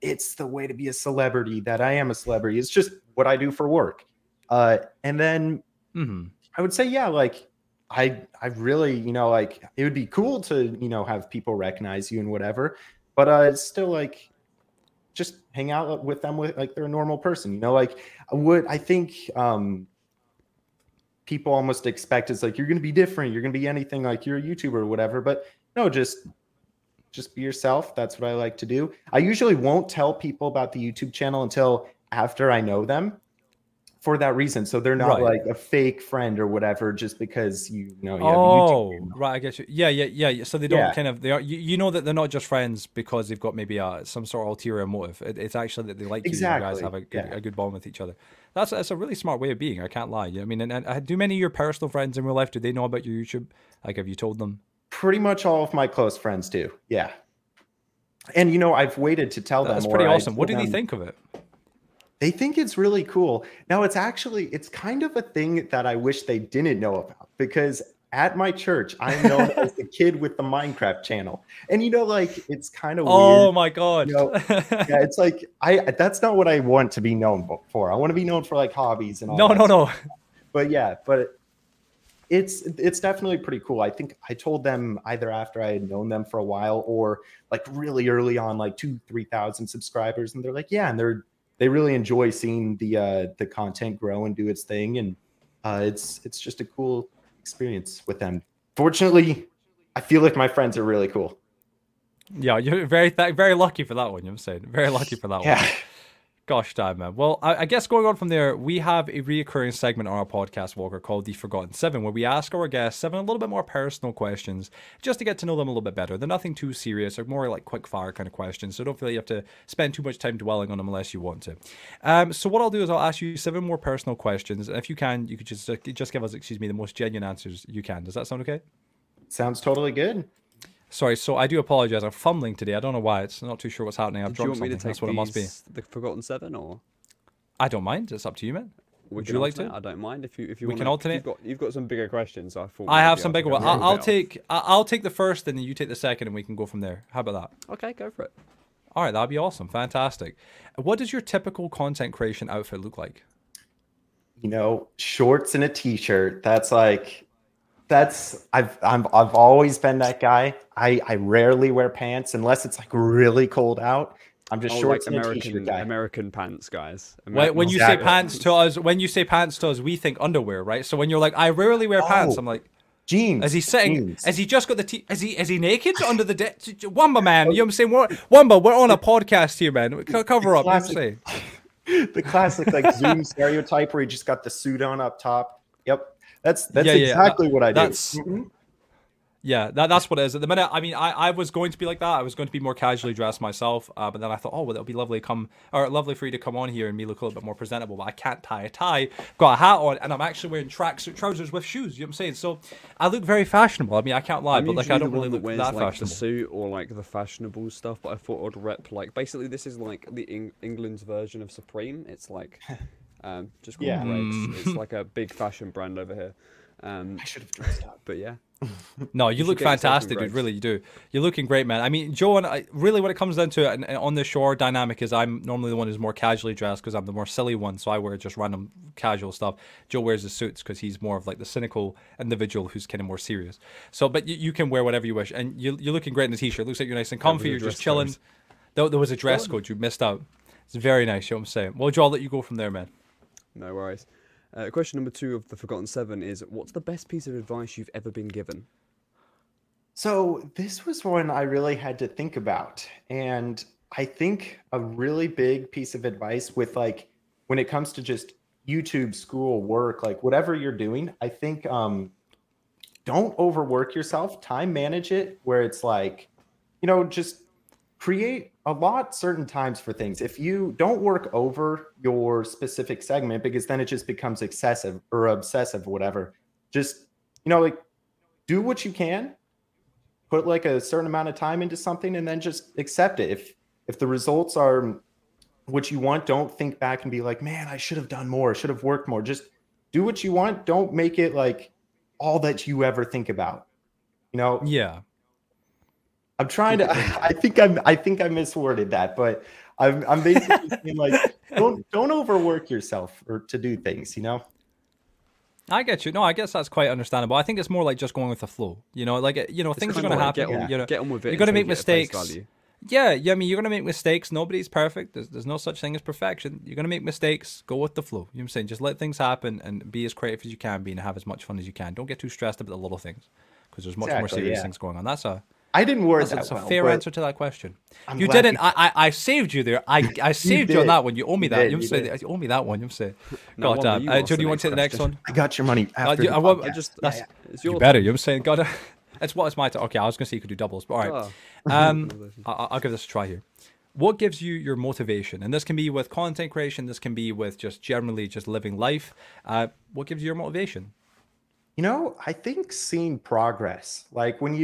it's the way to be a celebrity, that I am a celebrity. It's just what I do for work. And then I would say, I really, it would be cool to, have people recognize you and whatever, but it's still like, just hang out with them like they're a normal person. People almost expect it's like, you're going to be different. You're going to be anything, like you're a YouTuber or whatever, but no, just be yourself. That's what I like to do. I usually won't tell people about the YouTube channel until after I know them, for that reason. So they're not like a fake friend or whatever, just because, you have a YouTube channel. Right. I get you. Yeah. So they don't that they're not just friends because they've got maybe some sort of ulterior motive. It's actually that they like you guys have a good bond with each other. That's a really smart way of being. I can't lie. I mean, and do many of your personal friends in real life, do they know about your YouTube? Like, have you told them? Pretty much all of my close friends do. Yeah. And, I've waited to tell them. That's pretty awesome. What do they think of it? They think it's really cool. Now, it's kind of a thing that I wish they didn't know about, because at my church, I'm known as the kid with the Minecraft channel. And, it's kind of weird. Oh, my God. It's like, that's not what I want to be known for. I want to be known for, like, hobbies and all that. No. But, it's definitely pretty cool. I think I told them either after I had known them for a while or, like, really early on, like, 2,000 to 3,000 subscribers. And they're like, yeah, and they really enjoy seeing the content grow and do its thing. And it's just a cool experience with them. Fortunately, I feel like my friends are really cool. Yeah, you're very lucky for that one. You know what I'm saying? Very lucky for that one. Gosh damn, man. Well, I guess going on from there, we have a reoccurring segment on our podcast, Walker, called The Forgotten Seven, where we ask our guests 7 a little bit more personal questions just to get to know them a little bit better. They're nothing too serious. They're more like quick fire kind of questions, so don't feel like you have to spend too much time dwelling on them unless you want to. So what I'll do is I'll ask you 7 more personal questions, and if you can, you could just give us, the most genuine answers you can. Does that sound okay? Sounds totally good. Sorry, so I do apologize. I'm fumbling today. I don't know why. I'm not too sure what's happening. I've dropped something. That's what it must be. The Forgotten Seven, or I don't mind. It's up to you, man. Would you like to? I don't mind if you. We can alternate. You've got some bigger questions. So I thought I have some bigger ones. I'll take the first, and then you take the second, and we can go from there. How about that? Okay, go for it. All right, that'd be awesome. Fantastic. What does your typical content creation outfit look like? Shorts and a t-shirt. That's like. I've always been that guy. I rarely wear pants unless it's like really cold out. I'm just shorts like and a t-shirt guy. American pants, guys. When you say pants to us, we think underwear, right? So when you're like, I rarely wear pants, I'm like, jeans. Is he sitting? Jeans. Has he just got the t? Is he naked under the deck? Wumbo, man, you know what I'm saying? Wumbo, we're on a podcast here, man. Cover up. Classic, the classic like Zoom stereotype where he just got the suit on up top. Yep. That's exactly what I do. Yeah, that's what it is. At the minute, I mean, I was going to be like that. I was going to be more casually dressed myself, but then I thought, oh, well, it'll be lovely lovely for you to come on here and me look a little bit more presentable. But I can't tie a tie. Got a hat on, and I'm actually wearing tracksuit trousers with shoes. You know what I'm saying? So I look very fashionable. I mean, I can't lie, but like I don't really look that fashionable. Like the suit or like the fashionable stuff. But I thought I'd rep like basically this is like the England's version of Supreme. It's like just called Greggs. It's like a big fashion brand over here. I should have dressed up, but yeah. No, you look fantastic, dude. Really, you do. You're looking great, man. I mean, Joe, and I, really, when it comes down to it, and on the show, our dynamic is I'm normally the one who's more casually dressed because I'm the more silly one, so I wear just random casual stuff. Joe wears the suits because he's more of like the cynical individual who's kind of more serious. So, but you can wear whatever you wish, and you're looking great in the t-shirt. Looks like you're nice and comfy. You're just chilling. There was a dress code you missed out. It's very nice. You know what I'm saying? Well, Joe, I'll let you go from there, man. No worries. Question number 2 of the Forgotten 7 is, what's the best piece of advice you've ever been given? So this was one I really had to think about. And I think a really big piece of advice with like, when it comes to just YouTube, school, work, like whatever you're doing, I think don't overwork yourself, time manage it where it's like, you know, just create a lot certain times for things. If you don't work over your specific segment, because then it just becomes excessive or obsessive, or whatever. Just, you know, like do what you can, put like a certain amount of time into something, and then just accept it. If the results are what you want, don't think back and be like, man, I should have done more, should have worked more. Just do what you want. Don't make it like all that you ever think about, you know? Yeah. I'm trying to. I think I misworded that, but I'm basically saying like don't overwork yourself or to do things, you know. I get you. No, I guess that's quite understandable. I think it's more like just going with the flow, you know. Like you know, things are going to happen. Get on with it. You're going to make mistakes. Yeah, I mean, you're going to make mistakes. Nobody's perfect. There's no such thing as perfection. You're going to make mistakes. Go with the flow. You know what I'm saying? Just let things happen and be as creative as you can be and have as much fun as you can. Don't get too stressed about the little things because there's much more serious things going on. That's a I didn't word that well. That's a fair answer to that question. You didn't. I saved you there. I saved you on that one. You owe me that. You owe me that one. You say. God damn. Joe, do you want to take the next one? I got your money. You better. You saying. God. It's my turn. Okay, I was going to say you could do doubles, but all right. I'll give this a try here. What gives you your motivation? And this can be with content creation. This can be with just generally just living life. What gives you your motivation? You know, I think seeing progress. Like when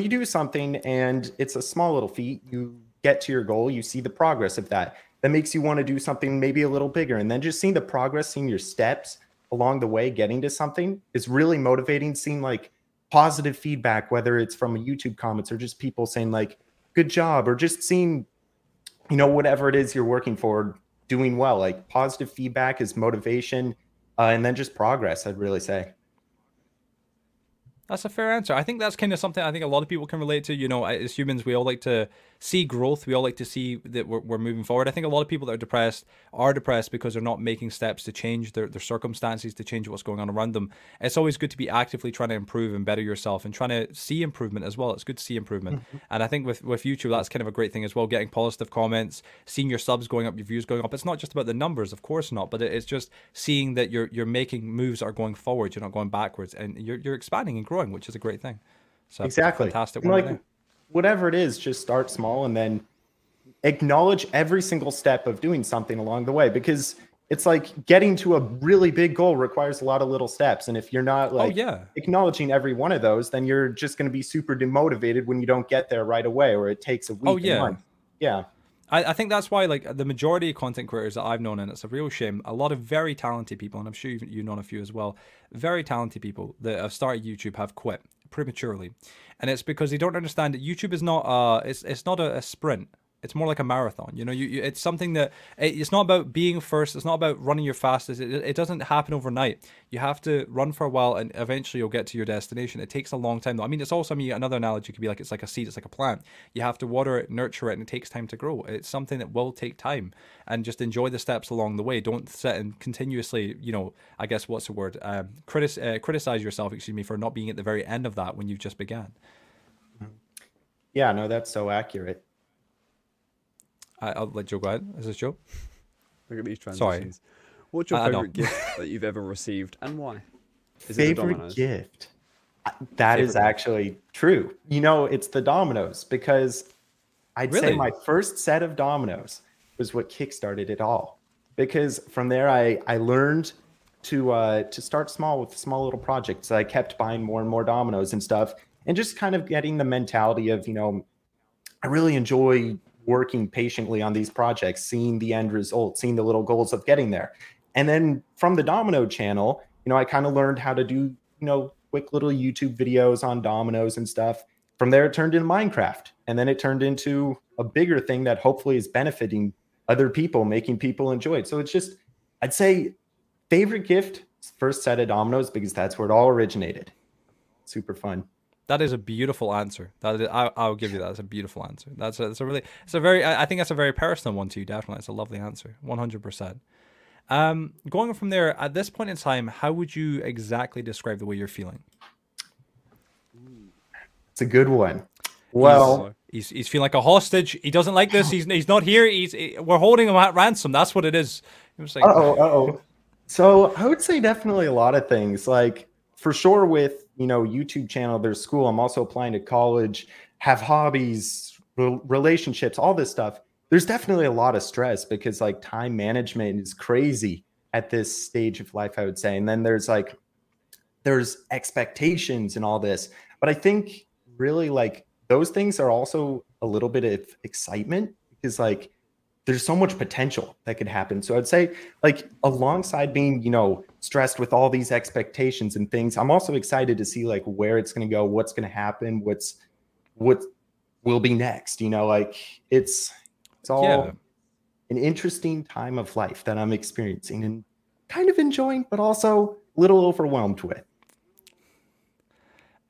you do something and it's a small little feat, you get to your goal, you see the progress of that. That makes you want to do something maybe a little bigger. And then just seeing the progress, seeing your steps along the way, getting to something is really motivating. Seeing like positive feedback, whether it's from YouTube comments or just people saying like, good job, or just seeing, you know, whatever it is you're working for doing well, like positive feedback is motivation. And then just progress, I'd really say. That's a fair answer. I think that's kind of something I think a lot of people can relate to. You know, as humans, we all like to see growth. We all like to see that we're moving forward. I think a lot of people that are depressed because they're not making steps to change their circumstances, to change what's going on around them. It's always good to be actively trying to improve and better yourself and trying to see improvement as well. It's good to see improvement. And I think with YouTube, that's kind of a great thing as well, getting positive comments, seeing your subs going up, your views going up. It's not just about the numbers, of course not, but it's just seeing that you're making moves that are going forward. You're not going backwards and you're expanding and growing, which is a great thing. So exactly, fantastic. Like right, whatever it is, just start small and then acknowledge every single step of doing something along the way, because it's like getting to a really big goal requires a lot of little steps, and if you're not like acknowledging every one of those, then you're just going to be super demotivated when you don't get there right away, or it takes a week I think that's why, like, the majority of content creators that I've known, and it's a real shame, a lot of very talented people, and I'm sure you've known a few as well, very talented people that have started YouTube have quit prematurely. And it's because they don't understand that YouTube is not a sprint. It's more like a marathon. You know, it's something that, it's not about being first. It's not about running your fastest. It doesn't happen overnight. You have to run for a while and eventually you'll get to your destination. It takes a long time though. I mean, it's also, I mean, another analogy could be like, it's like a seed, it's like a plant. You have to water it, nurture it, and it takes time to grow. It's something that will take time, and just enjoy the steps along the way. Don't sit and continuously, you know, I guess what's the word? Criticize yourself, excuse me, for not being at the very end of that when you've just began. Yeah, no, that's so accurate. I'll let Joe go ahead. Is this Joe? Look at these transitions. Sorry. What's your favorite gift that you've ever received, and why? Is it a Domino's? Favorite gift? That is actually true. You know, it's the dominoes, because I'd say my first set of dominoes was what kickstarted it all. Because from there, I learned to start small with small little projects. I kept buying more and more dominoes and stuff, and just kind of getting the mentality of, you know, I really enjoy working patiently on these projects, seeing the end result, seeing the little goals of getting there. And then from the domino channel, you know, I kind of learned how to do, you know, quick little YouTube videos on dominoes and stuff. From there, it turned into Minecraft. And then it turned into a bigger thing that hopefully is benefiting other people, making people enjoy it. So it's just, I'd say favorite gift, first set of dominoes, because that's where it all originated. Super fun. That is a beautiful answer. That is, I'll give you that. It's a beautiful answer. That's a very, I think that's a very personal one to you. Definitely. It's a lovely answer. 100%. Going from there, at this point in time, how would you exactly describe the way you're feeling? It's a good one. Well, he's feeling like a hostage. He doesn't like this. He's not here. We're holding him at ransom. That's what it is. Like, uh-oh. So I would say definitely a lot of things. Like, for sure, with, you know, YouTube channel, there's school. I'm also applying to college, have hobbies, relationships, all this stuff. There's definitely a lot of stress, because like time management is crazy at this stage of life, I would say. And then there's expectations and all this. But I think really like those things are also a little bit of excitement, because like there's so much potential that could happen. So I'd say like alongside being, you know, stressed with all these expectations and things, I'm also excited to see like where it's going to go, what's going to happen, what will be next. You know, like it's all an interesting time of life that I'm experiencing and kind of enjoying, but also a little overwhelmed with.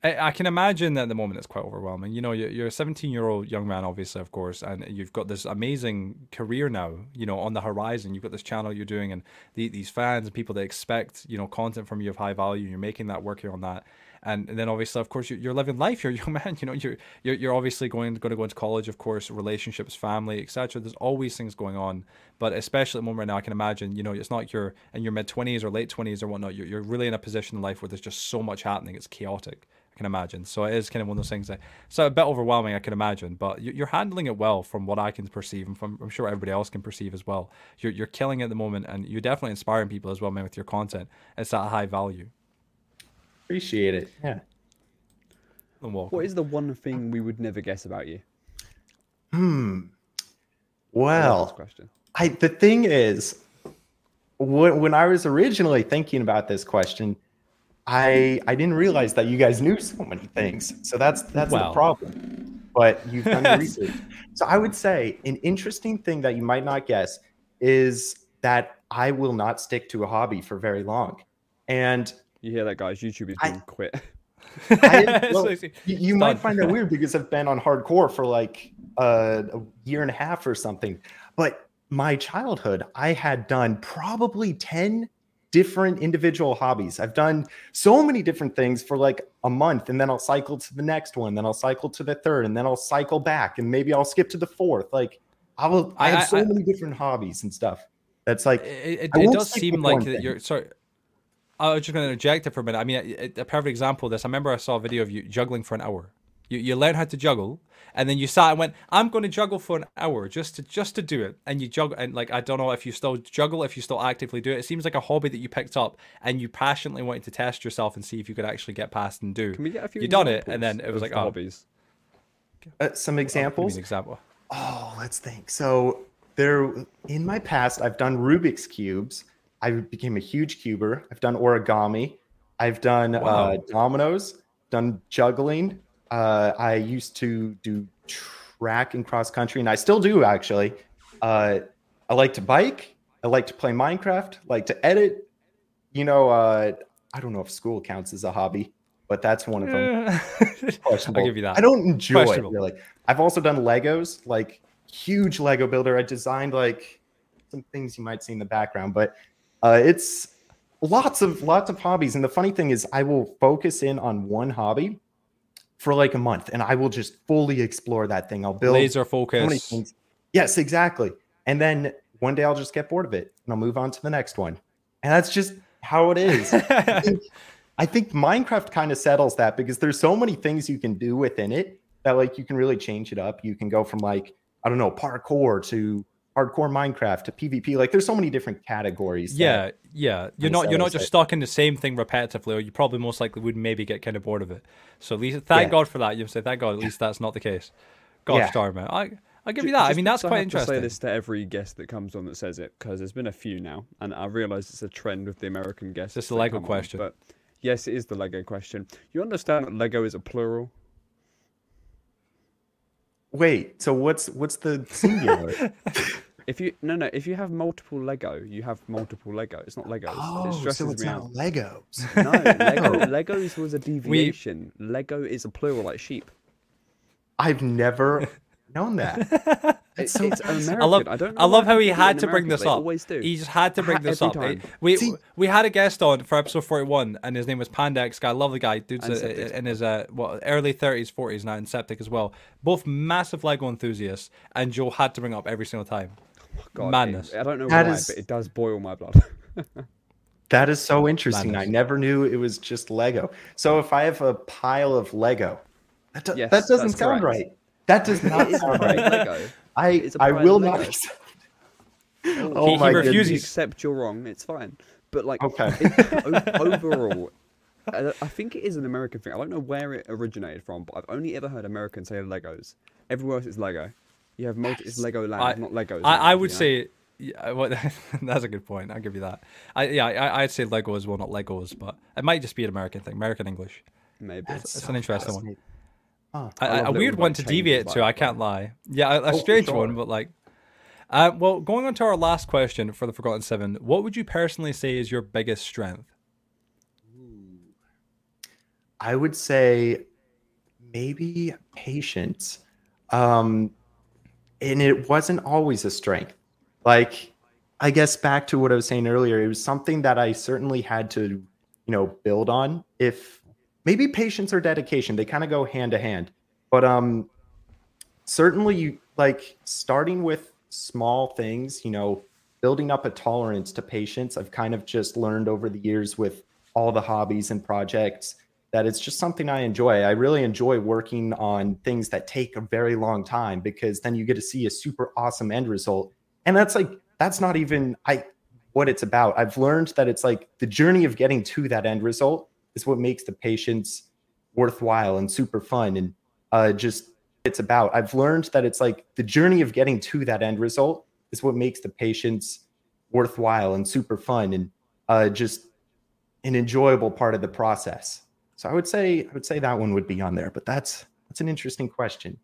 I can imagine that at the moment it's quite overwhelming. You know, you're a 17-year-old young man, obviously, of course, and you've got this amazing career now, you know, on the horizon. You've got this channel you're doing and these fans and people that expect, you know, content from you of high value, and you're making that, working on that. And then obviously, of course, you're living life. You're a young man, you know, you're obviously going to go into college, of course, relationships, family, etc. There's always things going on, but especially at the moment right now, I can imagine, you know, it's not like you're in your mid-20s or late 20s or whatnot. You're really in a position in life where there's just so much happening. It's chaotic, I can imagine. So it is kind of one of those things that, so a bit overwhelming, I can imagine, but you're handling it well from what I can perceive, and from, I'm sure everybody else can perceive as well. You're killing it at the moment, and you're definitely inspiring people as well, man, with your content. It's at a high value. Appreciate it. Yeah. What is the one thing we would never guess about you? Well, the thing is, when I was originally thinking about this question, I didn't realize that you guys knew so many things. So that's the problem. But you've done the research. So I would say an interesting thing that you might not guess is that I will not stick to a hobby for very long. And you hear that, guys? YouTube is being quit. Well, you might find that weird, because I've been on hardcore for like a year and a half or something. But my childhood, I had done probably 10 different individual hobbies. I've done so many different things for like a month, and then I'll cycle to the next one. Then I'll cycle to the third, and then I'll cycle back, and maybe I'll skip to the fourth. Like I have so many different hobbies and stuff. That's like it does seem like that you're sorry. I was just going to interject it for a minute. I mean, a perfect example of this. I remember I saw a video of you juggling for an hour. You learn how to juggle, and then you sat and went, "I'm going to juggle for an hour just to do it." And you juggle, and like I don't know if you still juggle, if you still actively do it. It seems like a hobby that you picked up and you passionately wanted to test yourself and see if you could actually get past and do. Can we get a few? You done it, and then it was like hobbies. Some examples. Oh, let's think. So there, in my past, I've done Rubik's cubes. I became a huge cuber. I've done origami. I've done dominoes, done juggling. I used to do track and cross country, and I still do, actually. I like to bike. I like to play Minecraft, like to edit. You know, I don't know if school counts as a hobby, but that's one of them. Questionable. I'll give you that. I don't enjoy it, really. I've also done Legos, like huge Lego builder. I designed like some things you might see in the background, but it's lots of hobbies. And the funny thing is I will focus in on one hobby for like a month, and I will just fully explore that thing. I'll build laser focus. So yes, exactly. And then one day I'll just get bored of it, and I'll move on to the next one. And that's just how it is. I think Minecraft kind of settles that because there's so many things you can do within it that like you can really change it up. You can go from like, I don't know, parkour to hardcore Minecraft to PvP. Like there's so many different categories. Yeah, yeah. You're not just stuck in the same thing repetitively, or you probably most likely would maybe get kind of bored of it. So at least thank God for that. You say thank God at least that's not the case. Gosh darn, man. I'll give you that. I mean, that's quite interesting. I have to say this to every guest that comes on that says it, because there's been a few now, and I realise it's a trend with the American guests. It's the Lego question. But yes, it is the Lego question. You understand that Lego is a plural? Wait, so what's the singular? If you have multiple Lego, you have multiple Lego. It's not Legos. Oh, so it's not Legos. No, Legos was a deviation. Lego is a plural, like sheep. I've never known that. It's American. I love how he had to bring this up. Always do. He just had to bring this up. We had a guest on for episode 41, and his name was Pandex guy. I love the guy. Dude's in his early 30s, 40s now, and Septic as well. Both massive Lego enthusiasts, and Joe had to bring up every single time. Oh God, madness. I don't know why, but it does boil my blood. That is so interesting. Madness. I never knew it was just Lego. So if I have a pile of Lego, that doesn't sound right. That does not sound right. Lego. I will not accept. Oh my goodness. He refuses to accept you're wrong. It's fine. But like, overall, I think it is an American thing. I don't know where it originated from, but I've only ever heard Americans say Legos. Everywhere else it's Lego. You have multiple, it's Lego land, not Legos. I would say, yeah, well, that's a good point. I'll give you that. I'd say Lego as well, not Legos, but it might just be an American thing, American English. Maybe. It's an interesting one. Huh. A weird one to deviate to, I can't lie. Yeah, a strange one, but like... well, going on to our last question for the Forgotten Seven, what would you personally say is your biggest strength? I would say maybe patience. And it wasn't always a strength. Like, I guess back to what I was saying earlier, it was something that I certainly had to, you know, build on if... Maybe patience or dedication, they kind of go hand to hand. But certainly, you like starting with small things, you know, building up a tolerance to patience. I've kind of just learned over the years with all the hobbies and projects that it's just something I enjoy. I really enjoy working on things that take a very long time because then you get to see a super awesome end result. And that's like, that's not even what it's about. I've learned that it's like the journey of getting to that end result is what makes the patience worthwhile and super fun and just it's about. I've learned that it's like the journey of getting to that end result is what makes the patience worthwhile and super fun and just an enjoyable part of the process. So I would say that one would be on there, but that's an interesting question.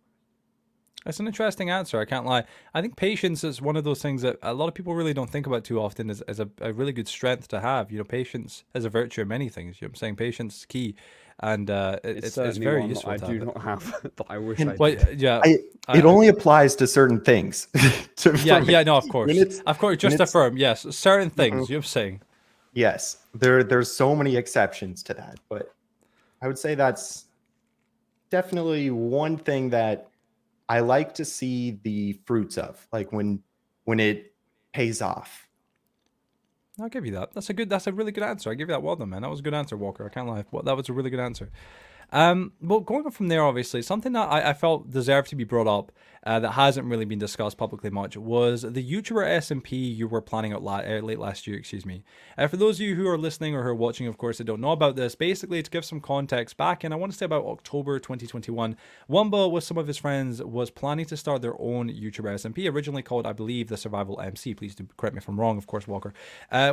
That's an interesting answer. I can't lie. I think patience is one of those things that a lot of people really don't think about too often as a really good strength to have. You know, patience is a virtue in many things. You know what I'm saying? Patience is key. And it's very useful. I do not have, but I wish I did. Yeah, it only applies to certain things. No, of course. Of course, just affirm. Yes, certain things. You know what I'm saying? Yes. There's so many exceptions to that. But I would say that's definitely one thing that I like to see the fruits of, like when it pays off. I'll give you that. That's a really good answer. I give you that. Well done, man. That was a good answer, Walker. I can't lie. Well, that was a really good answer. Well, going on from there, obviously, something that I felt deserved to be brought up that hasn't really been discussed publicly much was the YouTuber SMP you were planning out late last year, excuse me. For those of you who are listening or who are watching, of course, that don't know about this, basically, to give some context, back in, I want to say about October 2021, Wumba with some of his friends was planning to start their own YouTuber SMP, originally called, I believe, the Survival MC. Please do correct me if I'm wrong, of course, Walker,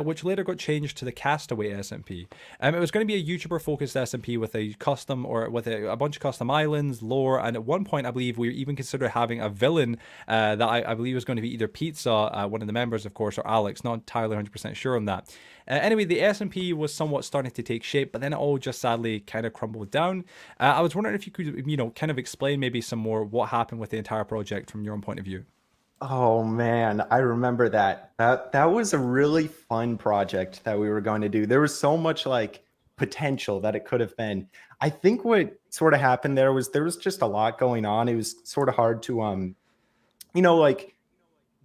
which later got changed to the Castaway SMP. It was going to be a YouTuber-focused SMP with a custom or with a bunch of custom islands, lore, and at one point I believe we even considered having a villain that I believe was going to be either Pizza, one of the members of course, or Alex, not entirely 100% sure on that. Anyway, the SMP was somewhat starting to take shape, but then it all just sadly kind of crumbled down. I was wondering if you could, you know, kind of explain maybe some more what happened with the entire project from your own point of view. Oh man, I remember that. That was a really fun project that we were going to do. There was so much like potential that it could have been. I think what sort of happened there was just a lot going on. It was sort of hard to you know, like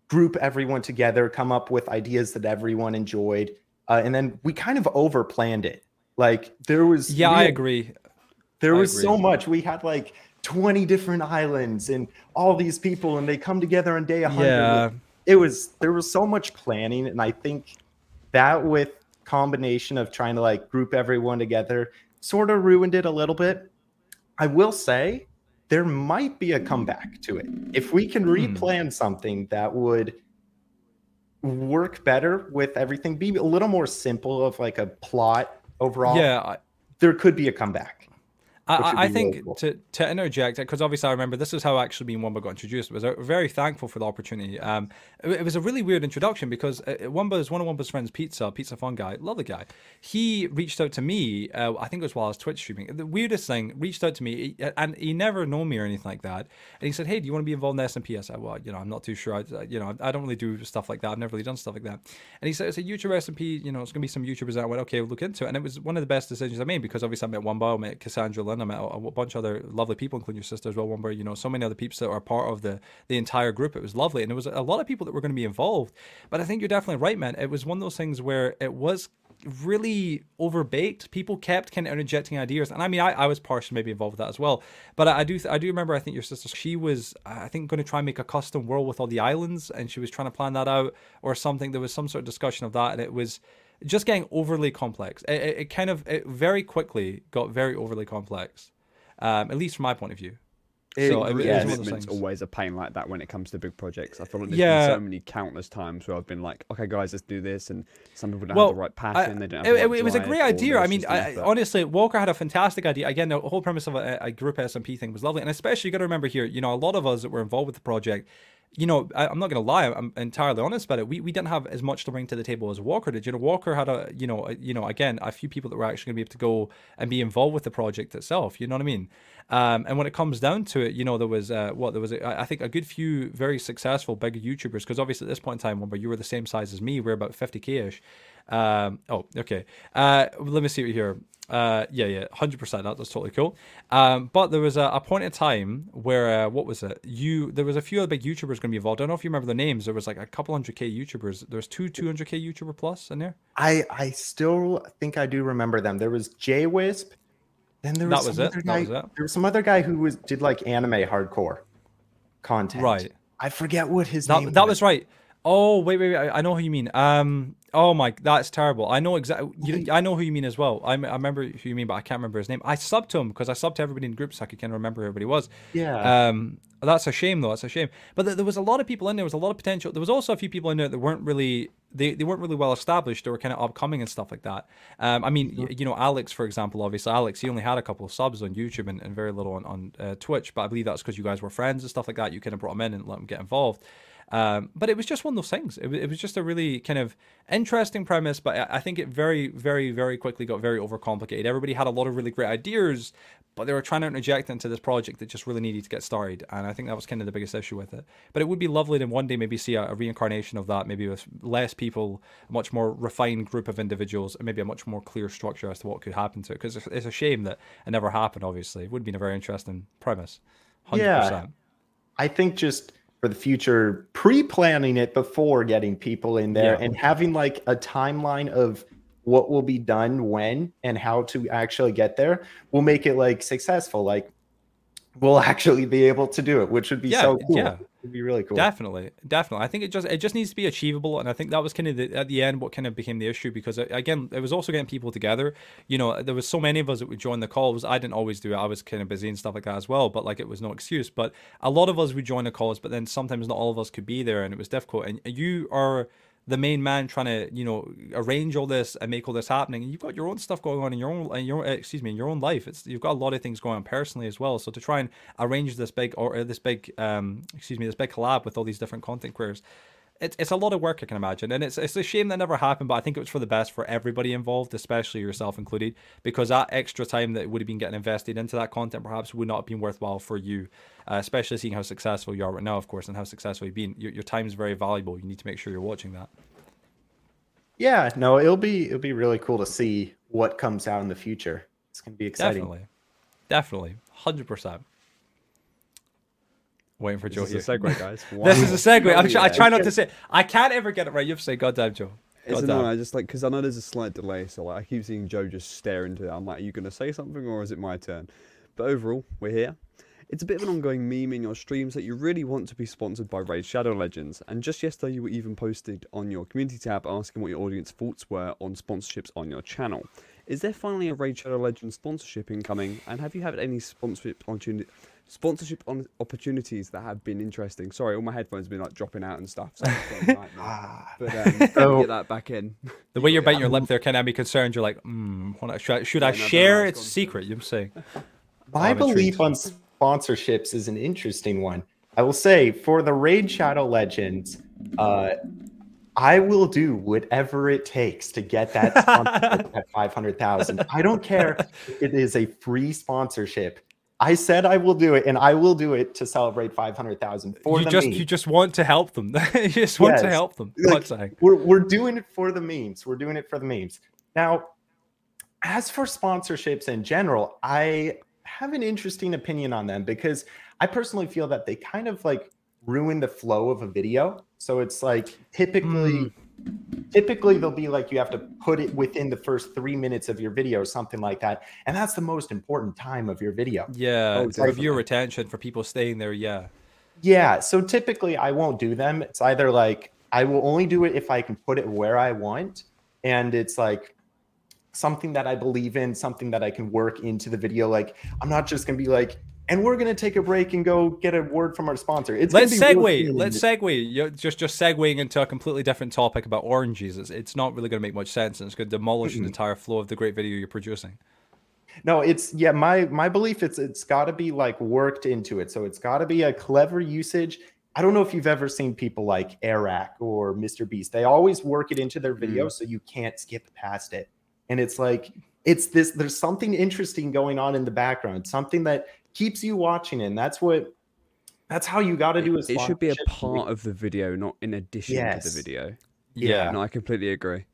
group everyone together, come up with ideas that everyone enjoyed, and then we kind of overplanned it. Like there was, yeah, I agree. There was so much. We had like 20 different islands and all these people, and they come together on day 100. Yeah. It was, there was so much planning. And I think that with combination of trying to like group everyone together sort of ruined it a little bit. I will say there might be a comeback to it. If we can replan something that would work better with everything, be a little more simple of like a plot overall. Yeah. There could be a comeback. I think really cool. to interject, because obviously I remember this is how actually me and Wumba got introduced. I was very thankful for the opportunity. It was a really weird introduction because Wumba is one of Wumba's friends, Pizza Fun Guy, love the guy. He reached out to me, I think it was while I was Twitch streaming. The weirdest thing, reached out to me, and he never known me or anything like that. And he said, hey, do you want to be involved in SMP? I said, well, you know, I'm not too sure. I don't really do stuff like that. I've never really done stuff like that. And he said, it's a YouTube SMP, you know, it's going to be some YouTubers. And I went, okay, we'll look into it. And it was one of the best decisions I made because obviously I met Wumba, I met Cassandra, I met a bunch of other lovely people, including your sister as well, Wumba, you know, so many other peeps that are part of the entire group. It was lovely. And there was a lot of people that were going to be involved. But I think you're definitely right, man. It was one of those things where it was really overbaked. People kept kind of interjecting ideas. And I mean, I was partially maybe involved with that as well. But I do remember, I think your sister, she was, I think, going to try and make a custom world with all the islands. And she was trying to plan that out or something. There was some sort of discussion of that. And it was just getting overly complex. It kind of very quickly got very overly complex, at least from my point of view. It's always a pain like that when it comes to big projects. I feel like there's been so many countless times where I've been like, okay guys, let's do this, and some people don't have the right passion. They don't have the right drive. It was a great idea. I mean, honestly, Walker had a fantastic idea. Again, the whole premise of a group SMP thing was lovely, and especially you got to remember here, you know, a lot of us that were involved with the project, you know, I'm not going to lie, I'm entirely honest about it. We didn't have as much to bring to the table as Walker did. You know, Walker had again, a few people that were actually going to be able to go and be involved with the project itself. You know what I mean? And when it comes down to it, you know, I think a good few very successful big YouTubers, because obviously at this point in time, Wumba, you were the same size as me. We're about 50K-ish. Let me see what here. 100%. That's totally cool. But there was a point in time where there was a few other big YouTubers going to be involved. I don't know if you remember the names. There was like a couple 100K YouTubers. There's two 200K YouTuber plus in there. I still think I do remember them. There was J Wisp. Then there was some other guy who did like anime hardcore content. Right. I forget what his name was. That was right. Oh, wait. I know who you mean. Oh my, that's terrible. I know exactly. I know who you mean as well. I remember who you mean, but I can't remember his name. I subbed to him because I subbed to everybody in groups. So I can remember who everybody was. Yeah. That's a shame, though. That's a shame. But there was a lot of people in there. There was a lot of potential. There was also a few people in there that weren't really. They weren't really well established. They were kind of upcoming and stuff like that. I mean, you know, Alex, for example, obviously Alex, he only had a couple of subs on YouTube and very little on Twitch. But I believe that's because you guys were friends and stuff like that. You kind of brought him in and let him get involved. But it was just one of those things. It was just a really kind of interesting premise, but I think it very, very, very quickly got very overcomplicated. Everybody had a lot of really great ideas, but they were trying to interject into this project that just really needed to get started. And I think that was kind of the biggest issue with it. But it would be lovely to one day maybe see a reincarnation of that, maybe with less people, a much more refined group of individuals, and maybe a much more clear structure as to what could happen to it. Because it's a shame that it never happened, obviously. It would have been a very interesting premise, 100%. Yeah, I think just for the future, pre-planning it before getting people in there and having like a timeline of what will be done when and how to actually get there will make it like successful. Like we'll actually be able to do it, which would be so cool. Yeah. It'd be really cool. Definitely. I think it just needs to be achievable, and I think that was kind of at the end what kind of became the issue, because again, it was also getting people together. You know, there was so many of us that would join the calls. I didn't always do it. I was kind of busy and stuff like that as well, but like it was no excuse. But a lot of us would join the calls, but then sometimes not all of us could be there, and it was difficult. And you are the main man trying to, you know, arrange all this and make all this happening. And you've got your own stuff going on in your own life. You've got a lot of things going on personally as well. So to try and arrange this big collab with all these different content creators, it's a lot of work, I can imagine. And it's a shame that never happened, but I think it was for the best for everybody involved, especially yourself included, because that extra time that would have been getting invested into that content perhaps would not have been worthwhile for you. Especially seeing how successful you are right now, of course, and how successful you've been. Your time is very valuable. You need to make sure you're watching that. Yeah, no, it'll be really cool to see what comes out in the future. It's going to be exciting. Definitely. 100%. Waiting for Joe here. This is a segue, guys. This is a segue. I try not to say. I can't ever get it right. You have to say, goddamn, Joe. It's annoying. I just like, because I know there's a slight delay, so like I keep seeing Joe just stare into it. I'm like, are you going to say something or is it my turn? But overall, we're here. It's a bit of an ongoing meme in your streams that you really want to be sponsored by Raid Shadow Legends, and just yesterday you were even posted on your community tab asking what your audience thoughts were on sponsorships on your channel. Is there finally a Raid Shadow Legends sponsorship incoming, and have you had any sponsorship opportunities that have been interesting? Sorry, all my headphones have been like dropping out and stuff. So but get that back in. The way you're biting your lip there, can I be concerned? You're like, should I share its secret? You're saying. My belief on sponsorships is an interesting one. I will say for the Raid Shadow Legends, I will do whatever it takes to get that sponsorship at 500,000. I don't care if it is a free sponsorship. I said I will do it, and I will do it to celebrate 500,000 for the meme. You just want to help them. You just want to help them. Like, we're doing it for the memes. We're doing it for the memes. Now, as for sponsorships in general, I have an interesting opinion on them because I personally feel that they kind of like ruin the flow of a video. So it's like typically they'll be like, you have to put it within the first 3 minutes of your video or something like that. And that's the most important time of your video. Yeah. Oh, for viewer retention, for people staying there. Yeah. Yeah. So typically I won't do them. It's either like, I will only do it if I can put it where I want. And it's like something that I believe in, something that I can work into the video. Like, I'm not just going to be like, and we're going to take a break and go get a word from our sponsor. It's Let's segue. You're just segueing into a completely different topic about oranges. It's not really going to make much sense, and it's going to demolish the entire flow of the great video you're producing. No, it's my belief. It's got to be like worked into it. So it's got to be a clever usage. I don't know if you've ever seen people like Arac or Mr. Beast. They always work it into their video, so you can't skip past it. And it's like there's something interesting going on in the background, something that keeps you watching it, and that's how you got to do it should be a part of the video, not in addition to the video. No, I completely agree.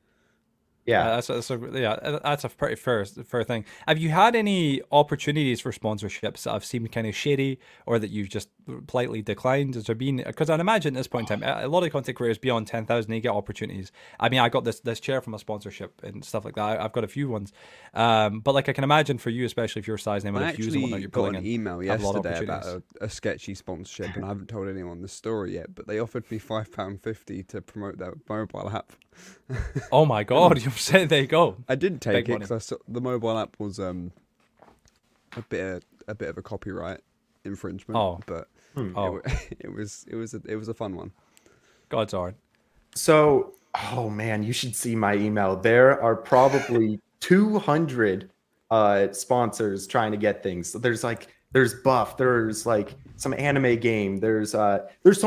That's a pretty fair thing. Have you had any opportunities for sponsorships that have seemed kind of shady or that you've just politely declined? Has there been, because I'd imagine at this point in time a lot of content creators beyond 10,000, they get opportunities. I mean, I got this chair from a sponsorship and stuff like that. I've got a few ones, but like I can imagine for you, especially if you're size name and views and whatnot, you're pulling in. I actually got an email yesterday about a sketchy sponsorship, and I haven't told anyone the story yet, but they offered me £5.50 to promote their mobile app. Oh my god. There you go. I didn't take it because I saw the mobile app was a bit of a copyright infringement. It was a fun one. God's art. So, oh man, you should see my email. There are probably 200 sponsors trying to get things. So there's Buff, there's like some anime game, there's so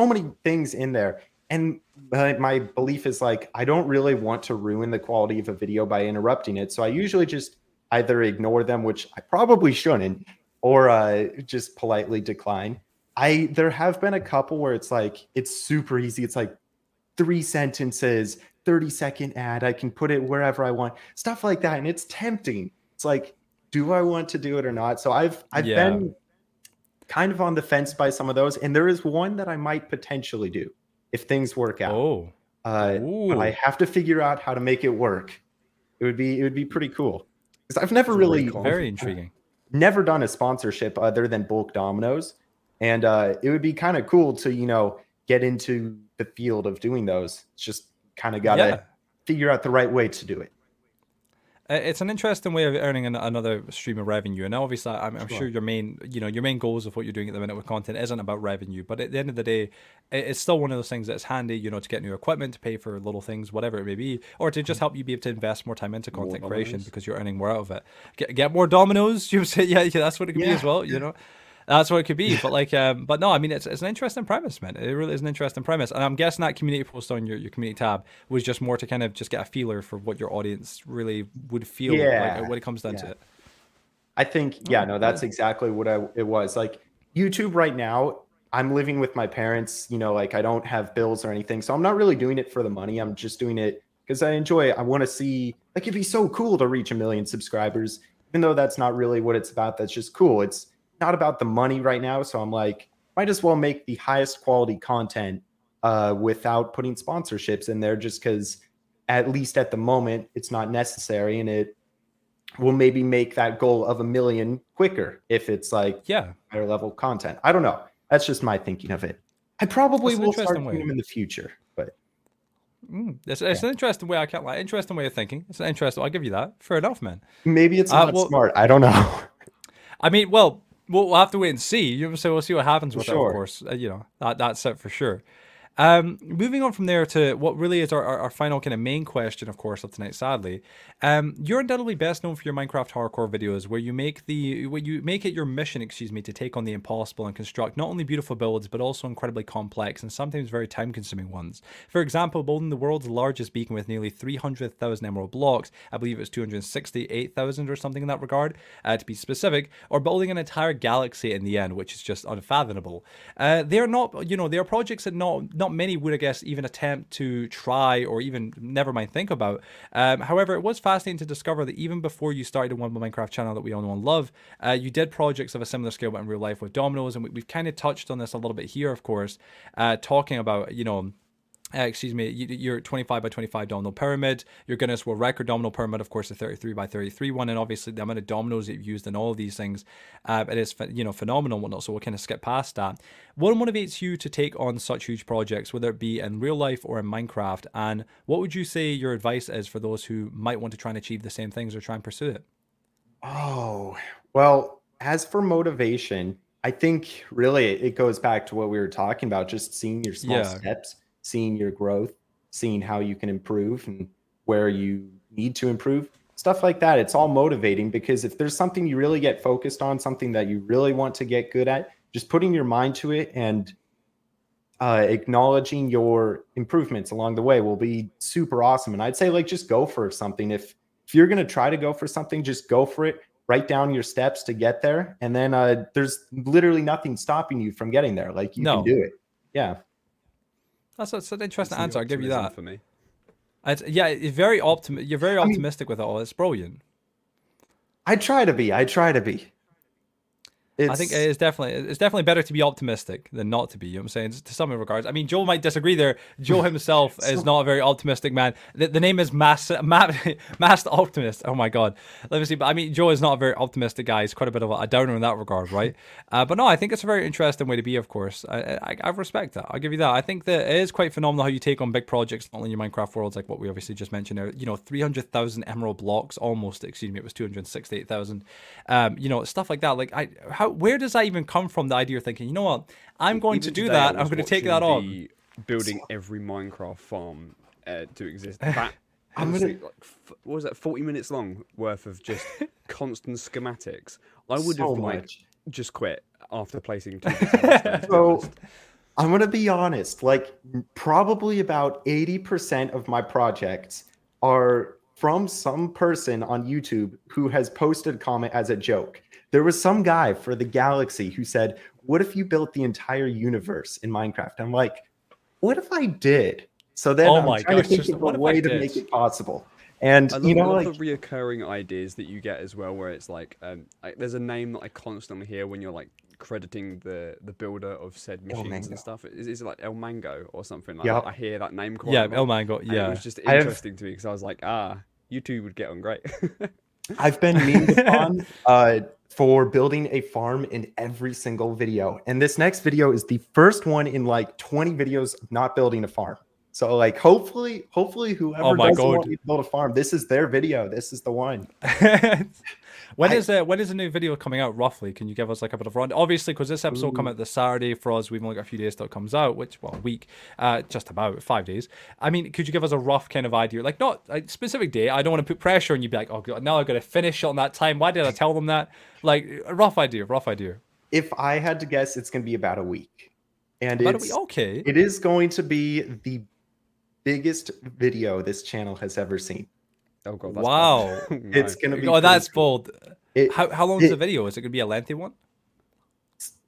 many things in there. And my belief is like, I don't really want to ruin the quality of a video by interrupting it. So I usually just either ignore them, which I probably shouldn't, or just politely decline. There have been a couple where it's like, it's super easy. It's like 3 sentences, 30-second ad. I can put it wherever I want, stuff like that. And it's tempting. It's like, do I want to do it or not? So I've been kind of on the fence by some of those. And there is one that I might potentially do if things work out. But I have to figure out how to make it work. It would be pretty cool, because I've never very intriguing. Never done a sponsorship other than Bulk Dominoes, and it would be kind of cool to get into the field of doing those. It's just kind of gotta figure out the right way to do it. It's an interesting way of earning another stream of revenue, and obviously, I'm sure your main goals of what you're doing at the minute with content isn't about revenue. But at the end of the day, it's still one of those things that's handy, to get new equipment, to pay for little things, whatever it may be, or to just help you be able to invest more time into content creation because you're earning more out of it. Get more dominoes, that's what it could be as well, That's what it could be, but no, I mean, it's an interesting premise, man. It really is an interesting premise, and I'm guessing that community post on your community tab was just more to kind of just get a feeler for what your audience really would feel like when it comes down to it. I think, that's exactly what it was. Like YouTube right now, I'm living with my parents, like I don't have bills or anything, so I'm not really doing it for the money. I'm just doing it because I enjoy it. I want to see, like, it'd be so cool to reach 1 million subscribers, even though that's not really what it's about. That's just cool. It's not about the money right now, so I'm like, might as well make the highest quality content without putting sponsorships in there, just because at least at the moment, it's not necessary, and it will maybe make that goal of 1 million quicker if it's like higher level content. I don't know. That's just my thinking of it. I probably will start doing them in the future, but that's an interesting way. I can't lie. Interesting way of thinking. It's an interesting. I'll give you that. Fair enough, man. Maybe it's not smart. I don't know. I mean, well, we'll have to wait and see. We'll see what happens with it, of course. You know, that's it for sure. Moving on from there to what really is our final kind of main question, of course, of tonight, sadly. You're undoubtedly best known for your Minecraft hardcore videos, where you make it your mission, excuse me, to take on the impossible and construct not only beautiful builds, but also incredibly complex and sometimes very time-consuming ones. For example, building the world's largest beacon with nearly 300,000 emerald blocks, I believe it's 268,000 or something in that regard, to be specific, or building an entire galaxy in the end, which is just unfathomable. They're not, you know, they are projects that not many would, I guess, even attempt to try or even never mind think about. However, it was fascinating to discover that even before you started the One More Minecraft channel that we all know and love, you did projects of a similar scale but in real life with dominoes, and we've kind of touched on this a little bit here, of course, talking about, you know, your 25 by 25 domino pyramid, your Guinness World Record domino pyramid, of course, the 33 by 33 one, and obviously the amount of dominoes that you've used in all of these things, it is, you know, phenomenal and whatnot, so we'll kind of skip past that. What motivates you to take on such huge projects, whether it be in real life or in Minecraft, and what would you say your advice is for those who might want to try and achieve the same things or try and pursue it? Oh, well, as for motivation, I think really it goes back to what we were talking about, just seeing your small steps, seeing your growth, seeing how you can improve and where you need to improve, stuff like that. It's all motivating, because if there's something you really get focused on, something that you really want to get good at, just putting your mind to it and acknowledging your improvements along the way will be super awesome. And I'd say, like, just go for something. If you're going to try to go for something, just go for it. Write down your steps to get there. And then there's literally nothing stopping you from getting there. Like, you can do it. Yeah. That's an interesting answer. I'll give you that. For me, it's very optimistic. You're very optimistic with it all. It's brilliant. I try to be. I think it's definitely better to be optimistic than not to be. You know what I'm saying? To some regards. I mean, Joel might disagree there. Joel himself is not a very optimistic man. The name is Master Optimist. Oh my God. Let me see. But I mean, Joel is not a very optimistic guy. He's quite a bit of a downer in that regard, right? But no, I think it's a very interesting way to be, of course. I respect that. I'll give you that. I think that it is quite phenomenal how you take on big projects, not only in your Minecraft worlds, like what we obviously just mentioned there. You know, 300,000 emerald blocks almost. Excuse me, it was 268,000. You know, stuff like that. Like, where does that even come from, the idea of thinking, you know what, I'm going to do that, I'm going to take that on, building every Minecraft farm to exist. That what was that, 40 minutes long worth of just constant schematics. I would have just quit after placing two. So I'm going to be honest, like, probably about 80% of my projects are from some person on YouTube who has posted a comment as a joke. There was some guy for the galaxy who said, what if you built the entire universe in Minecraft? I'm like, what if I did? So then I'm trying to think of a way to make it possible. And you know, like, the reoccurring ideas that you get as well, where it's like, there's a name that I constantly hear when you're like crediting the builder of said machines and stuff. Is it like El Mango or something like that? I hear that name called. Yeah, El Mango. Yeah, it was just interesting to me because I was like, you two would get on great. I've been memed on for building a farm in every single video. And this next video is the first one in like 20 videos of not building a farm. So like, hopefully whoever doesn't want me to build a farm, this is their video. This is the one. When is a new video coming out roughly? Can you give us like a bit of run? Obviously, because this episode will come out this Saturday for us. We've only got a few days till it comes out, which, well, a week, just about 5 days. I mean, could you give us a rough kind of idea? Like, not a specific day. I don't want to put pressure on you. Be like, oh, now I've got to finish on that time. Why did I tell them that? Like, a rough idea. If I had to guess, it's going to be about a week. And it is going to be the biggest video this channel has ever seen. Oh God, that's bold. It's gonna be that's bold. How long is the video? Is it gonna be a lengthy one?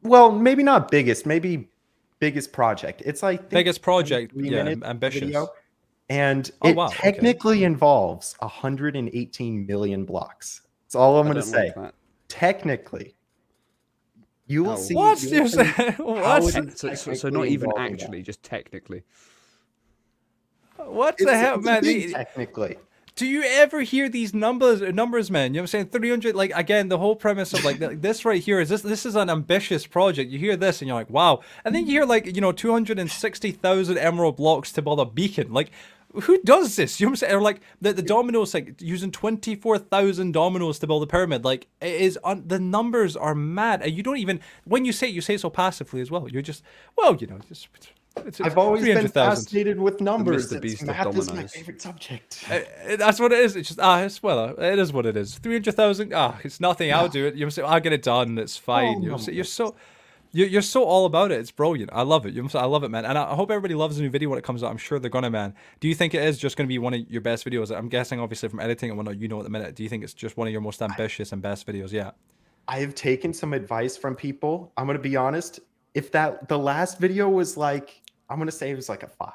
Well, maybe not biggest, maybe biggest project. It's like biggest project, ambitious video. And technically involves 118 million blocks. That's all I'm gonna say. Like, technically you will see what? So not even actually, just technically. What the hell, man? Technically. Do you ever hear these numbers, man? You know what I'm saying? 300, like, again, the whole premise of, like, this right here is this is an ambitious project. You hear this and you're like, wow. And then you hear, like, you know, 260,000 emerald blocks to build a beacon. Like, who does this? You know what I'm saying? Or, like, the dominoes, like, using 24,000 dominoes to build a pyramid. Like, it is, the numbers are mad. And you don't even, when you say it so passively as well. You're just, well, you know, just... I've always been fascinated with numbers. Math is my favorite subject. That's what it is. It's just, it is what it is. 300,000, it's nothing. Yeah. I'll do it. You say, I'll get it done. It's fine. You're so all about it. It's brilliant. I love it. I love it, man. And I hope everybody loves the new video when it comes out. I'm sure they're gonna, man. Do you think it is just gonna be one of your best videos? I'm guessing, obviously, from editing and whatnot. You know, at the minute, do you think it's just one of your most ambitious and best videos yet? I have taken some advice from people. I'm gonna be honest. If the last video was like, I'm gonna say it was like a 5.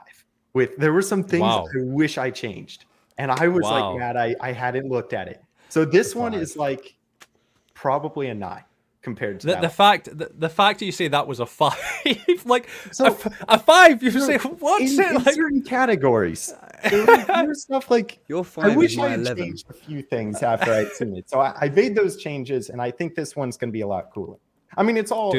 There were some things I wish I changed, and I was like, "Mad, I hadn't looked at it." So this one is like probably a 9 compared to that. The fact that you say that was a 5, like so, a 5, you say what's it like? Certain categories, there's stuff like your 5. I wish I had changed a few things after I'd seen it. So I made those changes, and I think this one's gonna be a lot cooler. I mean, it's all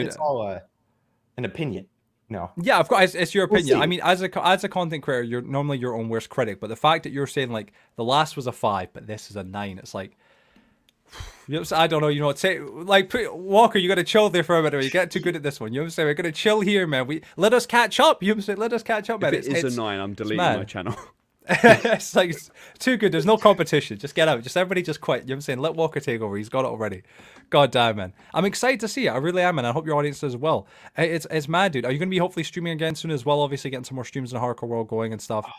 an opinion. No. Yeah, of course, it's your opinion. We'll, I mean, as a content creator, you're normally your own worst critic, but the fact that you're saying like the last was a 5 but this is a 9, it's like, you know, I don't know, you know, say like, Walker, you got to chill there for a minute. You get too good at this one. You know what I'm saying? We're going to chill here, man. Let us catch up. You know what I'm saying? Let us catch up, man. If it's a 9, I'm deleting my channel. It's like, it's too good. There's no competition. Just get out. Just everybody just quit. You know what I'm saying? Let Walker take over. He's got it already. God damn, man. I'm excited to see it. I really am, and I hope your audience does as well. It's mad, dude. Are you going to be hopefully streaming again soon as well? Obviously, getting some more streams in the Hardcore World going and stuff.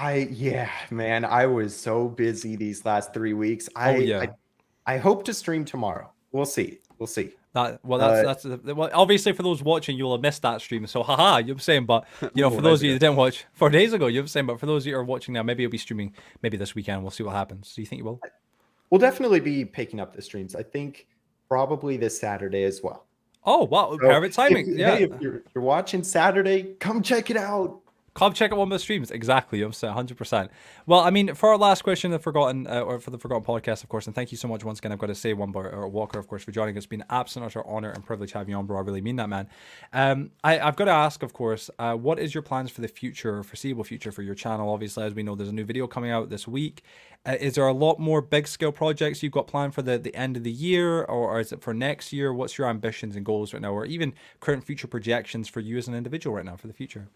Yeah, man. I was so busy these last 3 weeks. I hope to stream tomorrow. We'll see. We'll see. Well, obviously for those watching, you'll have missed that stream. So, haha, you know what I'm saying? But, you know, for those of you that didn't watch 4 days ago, you know what I'm saying? But for those of you who are watching now, maybe you'll be streaming maybe this weekend. We'll see what happens. Do you think you will? We'll definitely be picking up the streams. I think probably this Saturday as well. Oh, wow. So perfect timing. Hey, if you're watching Saturday, come check it out. Come check out one of the streams. Exactly. You know what I'm saying? 100%. Well, I mean, for our last question, for the Forgotten Podcast, of course, and thank you so much once again. I've got to say, Walker, of course, for joining us. It's been an absolute utter honor and privilege having you on, bro. I really mean that, man. I've got to ask, of course, what is your plans for the future, foreseeable future for your channel? Obviously, as we know, there's a new video coming out this week. Is there a lot more big scale projects you've got planned for the end of the year, or is it for next year? What's your ambitions and goals right now, or even current future projections for you as an individual right now for the future?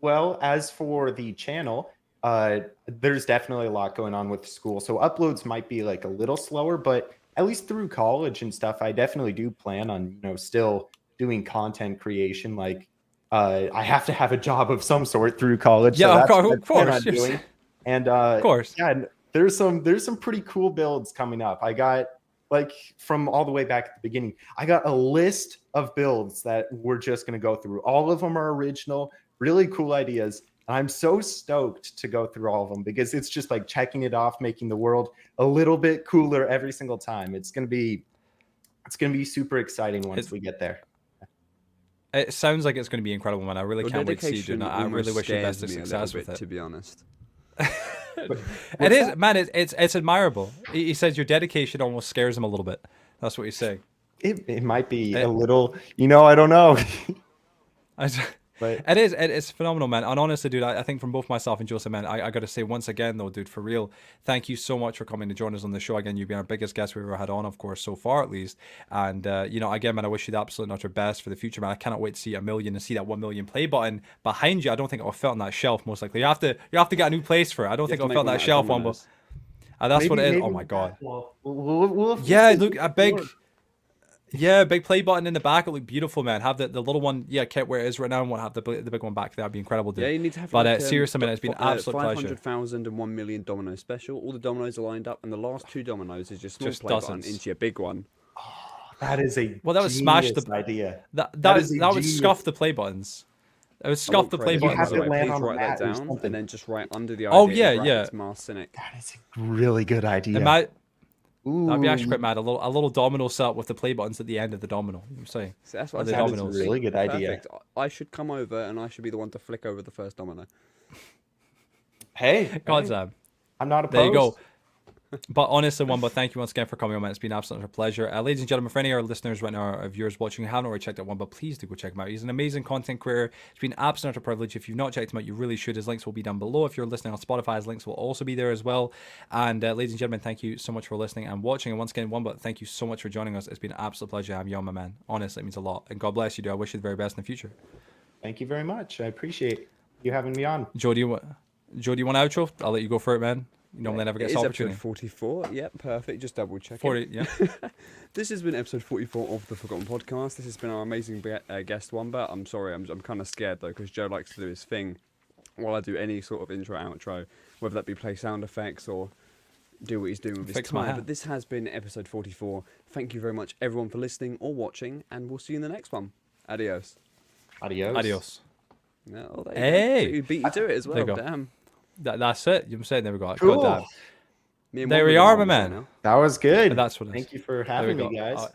Well, as for the channel, there's definitely a lot going on with school. So uploads might be like a little slower, but at least through college and stuff, I definitely do plan on, you know, still doing content creation. Like I have to have a job of some sort through college. Yeah, so of course. And of course. Yeah, and there's some pretty cool builds coming up. I got like from all the way back at the beginning, I got a list of builds that we're just going to go through. All of them are original. Really cool ideas. I'm so stoked to go through all of them because it's just like checking it off, making the world a little bit cooler every single time. It's gonna be super exciting once we get there. It sounds like it's gonna be incredible, man. I really can't wait to see you do that. I really wish you best of success with it, to be honest. It is, man. It's admirable. He says your dedication almost scares him a little bit. That's what he's saying. It might be a little, you know, I don't know. But it's phenomenal, man. And honestly, dude, I think from both myself and Joseph, man, I got to say once again, though, dude, for real, thank you so much for coming to join us on the show. Again, you've been our biggest guest we've ever had on, of course, so far at least. And, you know, again, man, I wish you the absolute and utter best for the future, man. I cannot wait to see that 1 million play button behind you. I don't think it'll fit on that shelf, most likely. You have to get a new place for it. I don't think it'll fit on that shelf one, but that's maybe, what it is. Oh, my God. We'll yeah, look, a big... Yeah, big play button in the back. It looked beautiful, man. Have the little one, yeah, kept where it is right now, and we'll have the big one back. That'd be incredible, dude. Yeah, you need to have. But like, seriously, man, it's been absolute 500,000 and 1 million domino special. All the dominoes are lined up, and the last 2 dominoes is just play button into your big one. Oh, that is a well. That would smash the idea. That would scuff the play buttons. It would scuff the play buttons. You have to land on that down, and then just right under the. Oh yeah, yeah. That is a really good idea. That'd be actually quite mad. A little domino set with the play buttons at the end of the domino. I'm saying. So that's what the dominoes. That's a really good idea. Perfect. I should come over and I should be the one to flick over the first domino. Hey. Concept. I'm not opposed. There you go. But honestly, Wumba, thank you once again for coming on, man. It's been an absolute pleasure. Ladies and gentlemen, for any of our listeners right now, or viewers watching, who haven't already checked out Wumba, please do go check him out. He's an amazing content creator. It's been an absolute privilege. If you've not checked him out, you really should. His links will be down below. If you're listening on Spotify, his links will also be there as well. And ladies and gentlemen, thank you so much for listening and watching. And once again, Wumba, thank you so much for joining us. It's been an absolute pleasure. I'm Yama, man. Honestly, it means a lot. And God bless you, dude. I wish you the very best in the future. Thank you very much. I appreciate you having me on. Joe, do you want an outro? I'll let you go for it, man. You normally never gets opportunity. Episode 44. Yep, perfect. Just double check. 40. Yeah. This has been episode 44 of the Forgotten Podcast. This has been our amazing guest Wumba. I'm sorry, I'm kind of scared though, because Joe likes to do his thing while I do any sort of intro outro, whether that be play sound effects or do what he's doing with his time. But this has been episode 44. Thank you very much, everyone, for listening or watching, and we'll see you in the next one. Adios. Adios. Adios. No, hey, you beat you to it as well. Damn. That's it. You're saying there we go. Cool. There we are, my man. That was good. That's what. Thank you for having me, guys.